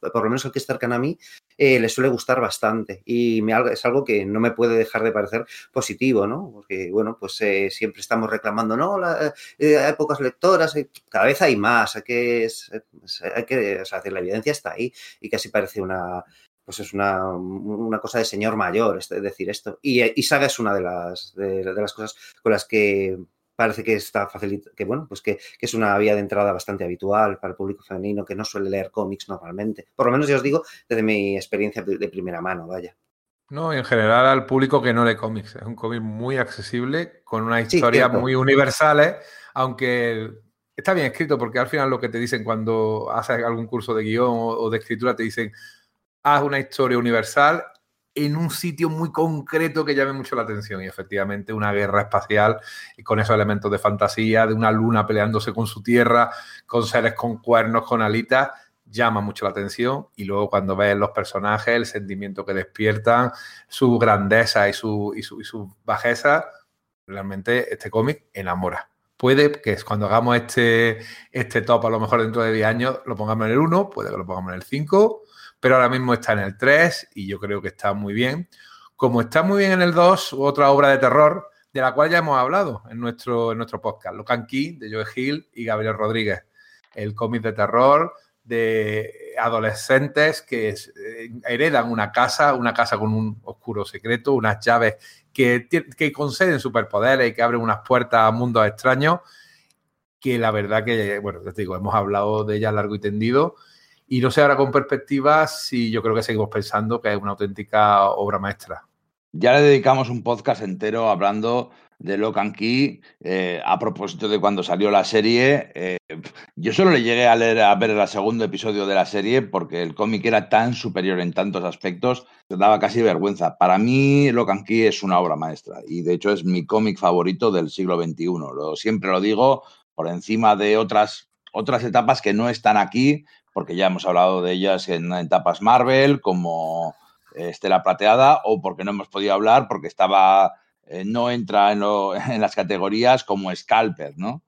por lo menos al que es cercano a mí, le suele gustar bastante, y es algo que no me puede dejar de parecer positivo, ¿no? Porque, bueno, pues siempre estamos reclamando, ¿no? Hay pocas lectoras, cada vez hay más, o sea, la evidencia está ahí, y casi parece una cosa de señor mayor, es decir, esto. Y Saga es una de las cosas con las que parece que está fácil, que bueno, pues que es una vía de entrada bastante habitual para el público femenino que no suele leer cómics normalmente. Por lo menos ya os digo, desde mi experiencia de primera mano, vaya. No, y en general al público que no lee cómics. Es un cómic muy accesible, con una historia muy universales, aunque está bien escrito, porque al final lo que te dicen cuando haces algún curso de guión o de escritura, te dicen, haz una historia universal en un sitio muy concreto que llame mucho la atención, y efectivamente una guerra espacial con esos elementos de fantasía, de una luna peleándose con su tierra, con seres con cuernos, con alitas, llama mucho la atención. Y luego cuando ves los personajes, el sentimiento que despiertan, su grandeza y su bajeza, realmente este cómic enamora. Puede que cuando hagamos este top, a lo mejor dentro de 10 años, lo pongamos en el 1, puede que lo pongamos en el 5... pero ahora mismo está en el 3 y yo creo que está muy bien. Como está muy bien en el 2, otra obra de terror de la cual ya hemos hablado en nuestro podcast, Locan Key, de Joe Hill y Gabriel Rodríguez, el cómic de terror de adolescentes que heredan una casa con un oscuro secreto, unas llaves que conceden superpoderes y que abren unas puertas a mundos extraños, que la verdad que, bueno, te digo, hemos hablado de ella largo y tendido. Y no sé ahora con perspectiva si yo creo que seguimos pensando que es una auténtica obra maestra. Ya le dedicamos un podcast entero hablando de Locan Key, a propósito de cuando salió la serie. Yo solo le llegué a ver el segundo episodio de la serie porque el cómic era tan superior en tantos aspectos, que daba casi vergüenza. Para mí Locan Key es una obra maestra y de hecho es mi cómic favorito del siglo XXI. Siempre lo digo, por encima de otras etapas que no están aquí, porque ya hemos hablado de ellas en etapas Marvel, como Estela Plateada, o porque no hemos podido hablar, porque no entra en las categorías como Scalper, ¿no?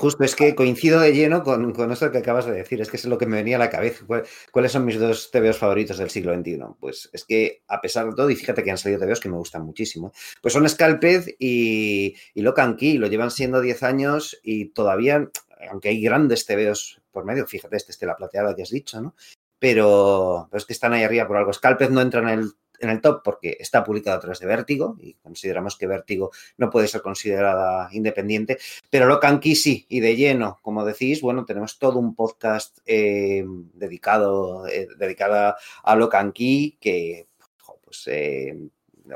Justo, es que coincido de lleno con esto que acabas de decir, es que es lo que me venía a la cabeza. ¿Cuáles son mis dos tebeos favoritos del siglo XXI? Pues es que, a pesar de todo, y fíjate que han salido tebeos que me gustan muchísimo, pues son Scalped y Locan Key, lo llevan siendo 10 años y todavía, aunque hay grandes tebeos por medio, fíjate, la plateada que has dicho, ¿no? Pero es que están ahí arriba por algo. Scalped no entra en el top porque está publicado atrás de Vértigo y consideramos que Vértigo no puede ser considerada independiente, pero Locan Key sí, y de lleno, como decís, bueno, tenemos todo un podcast dedicado a Locan Key que, pues,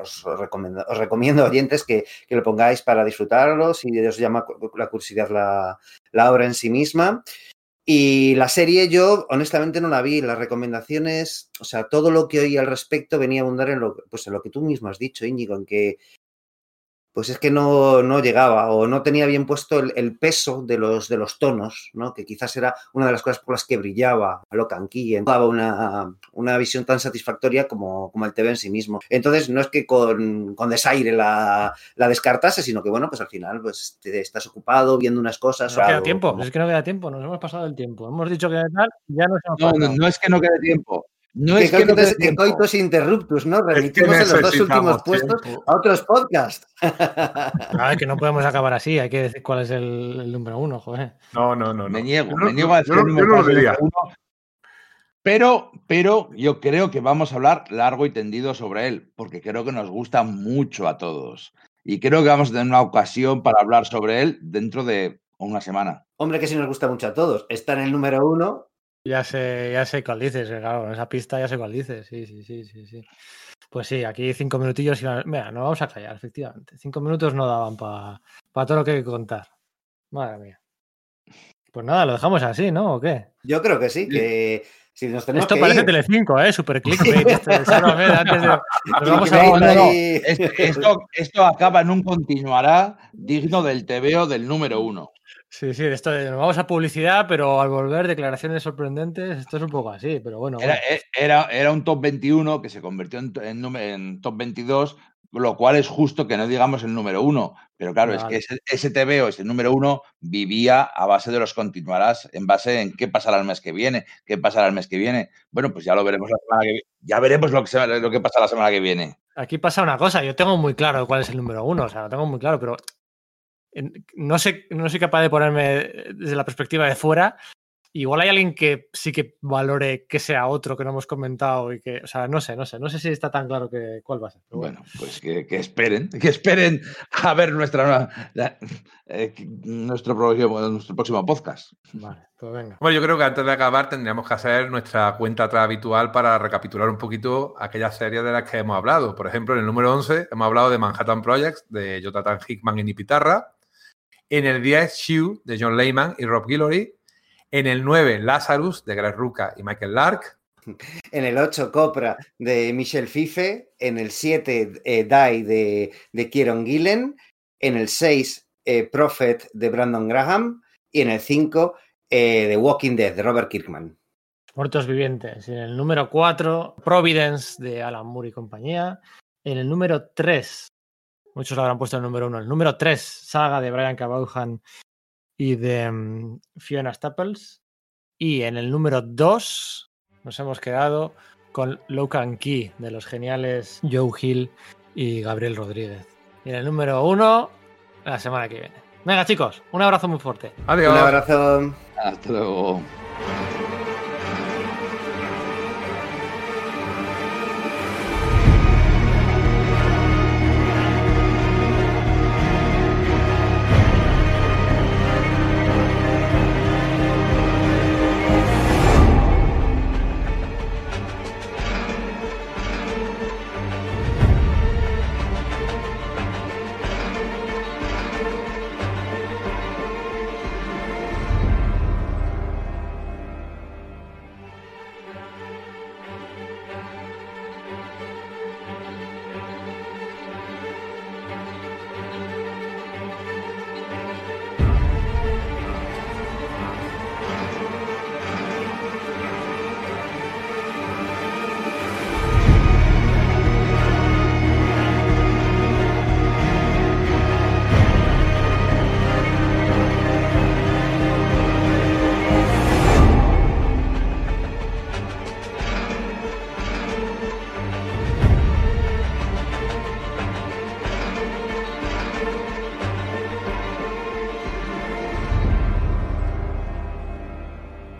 os recomiendo, oyentes, que lo pongáis para disfrutarlo si os llama la curiosidad la obra en sí misma. Y la serie yo, honestamente, no la vi. Las recomendaciones, o sea, todo lo que oí al respecto venía a abundar en lo que tú mismo has dicho, Íñigo, en que pues es que no llegaba o no tenía bien puesto el peso de los tonos, ¿no? Que quizás era una de las cosas por las que brillaba Locan Killen, daba una visión tan satisfactoria como el TV en sí mismo. Entonces, no es que con desaire la descartase, sino que, bueno, pues al final pues te estás ocupado viendo unas cosas. No queda tiempo, es que no queda tiempo, nos hemos pasado el tiempo. Hemos dicho que tal, ya nos hemos pasado. No es que no quede tiempo. No que es que no te de coitus interruptus, ¿no? Remitimos en los dos últimos puestos a otros podcasts. No, es que no podemos acabar así, hay que decir cuál es el número uno, joder. No. Me niego a decir el número uno. Pero yo creo que vamos a hablar largo y tendido sobre él, porque creo que nos gusta mucho a todos. Y creo que vamos a tener una ocasión para hablar sobre él dentro de una semana. Hombre, que sí nos gusta mucho a todos. Está en el número uno. Ya sé cuál dices, claro, esa pista ya sé cuál dices, sí. Pues sí, aquí 5 minutillos y mira, no vamos a callar, efectivamente. 5 minutos no daban para todo lo que hay que contar. Madre mía. Pues nada, lo dejamos así, ¿no? ¿O qué? Yo creo que sí, que si nos tenemos esto que parece ir. Telecinco, super clickbait. Esto acaba en un continuará digno del TVO del número uno. Sí, esto nos vamos a publicidad, pero al volver declaraciones sorprendentes, esto es un poco así, pero bueno. Era un top 21 que se convirtió en top 22, lo cual es justo que no digamos el número 1, pero claro, vale. Es que ese TVO, ese número 1, vivía a base de los continuarás, en base en qué pasará el mes que viene. Bueno, pues ya lo veremos la semana que viene. Ya veremos lo que pasa la semana que viene. Aquí pasa una cosa, yo tengo muy claro cuál es el número 1, o sea, lo tengo muy claro, pero... No soy capaz de ponerme desde la perspectiva de fuera. Igual hay alguien que sí que valore que sea otro que no hemos comentado y que, o sea, no sé si está tan claro que cuál va a ser. Bueno, pues que esperen a ver nuestro próximo podcast. Vale, pues venga. Bueno, yo creo que antes de acabar tendríamos que hacer nuestra cuenta atrás habitual para recapitular un poquito aquellas series de las que hemos hablado. Por ejemplo, en el número 11 hemos hablado de Manhattan Projects, de Jonathan Hickman y Nick Pitarra. En el 10, Chew, de John Layman y Rob Guillory. En el 9, Lazarus, de Greg Rucka y Michael Lark. En el 8, Copra, de Michel Fiffe. En el 7, Die, de Kieron Gillen. En el 6, Prophet, de Brandon Graham. Y en el 5, The Walking Dead, de Robert Kirkman. Muertos vivientes. En el número 4, Providence, de Alan Moore y compañía. En el número 3, muchos lo habrán puesto en el número 1. El número 3, Saga, de Brian Cabauhan y de Fiona Staples. Y en el número 2 nos hemos quedado con Locan Key, de los geniales Joe Hill y Gabriel Rodríguez. Y en el número 1, la semana que viene. Venga, chicos, un abrazo muy fuerte. Adiós. Un abrazo. Hasta luego.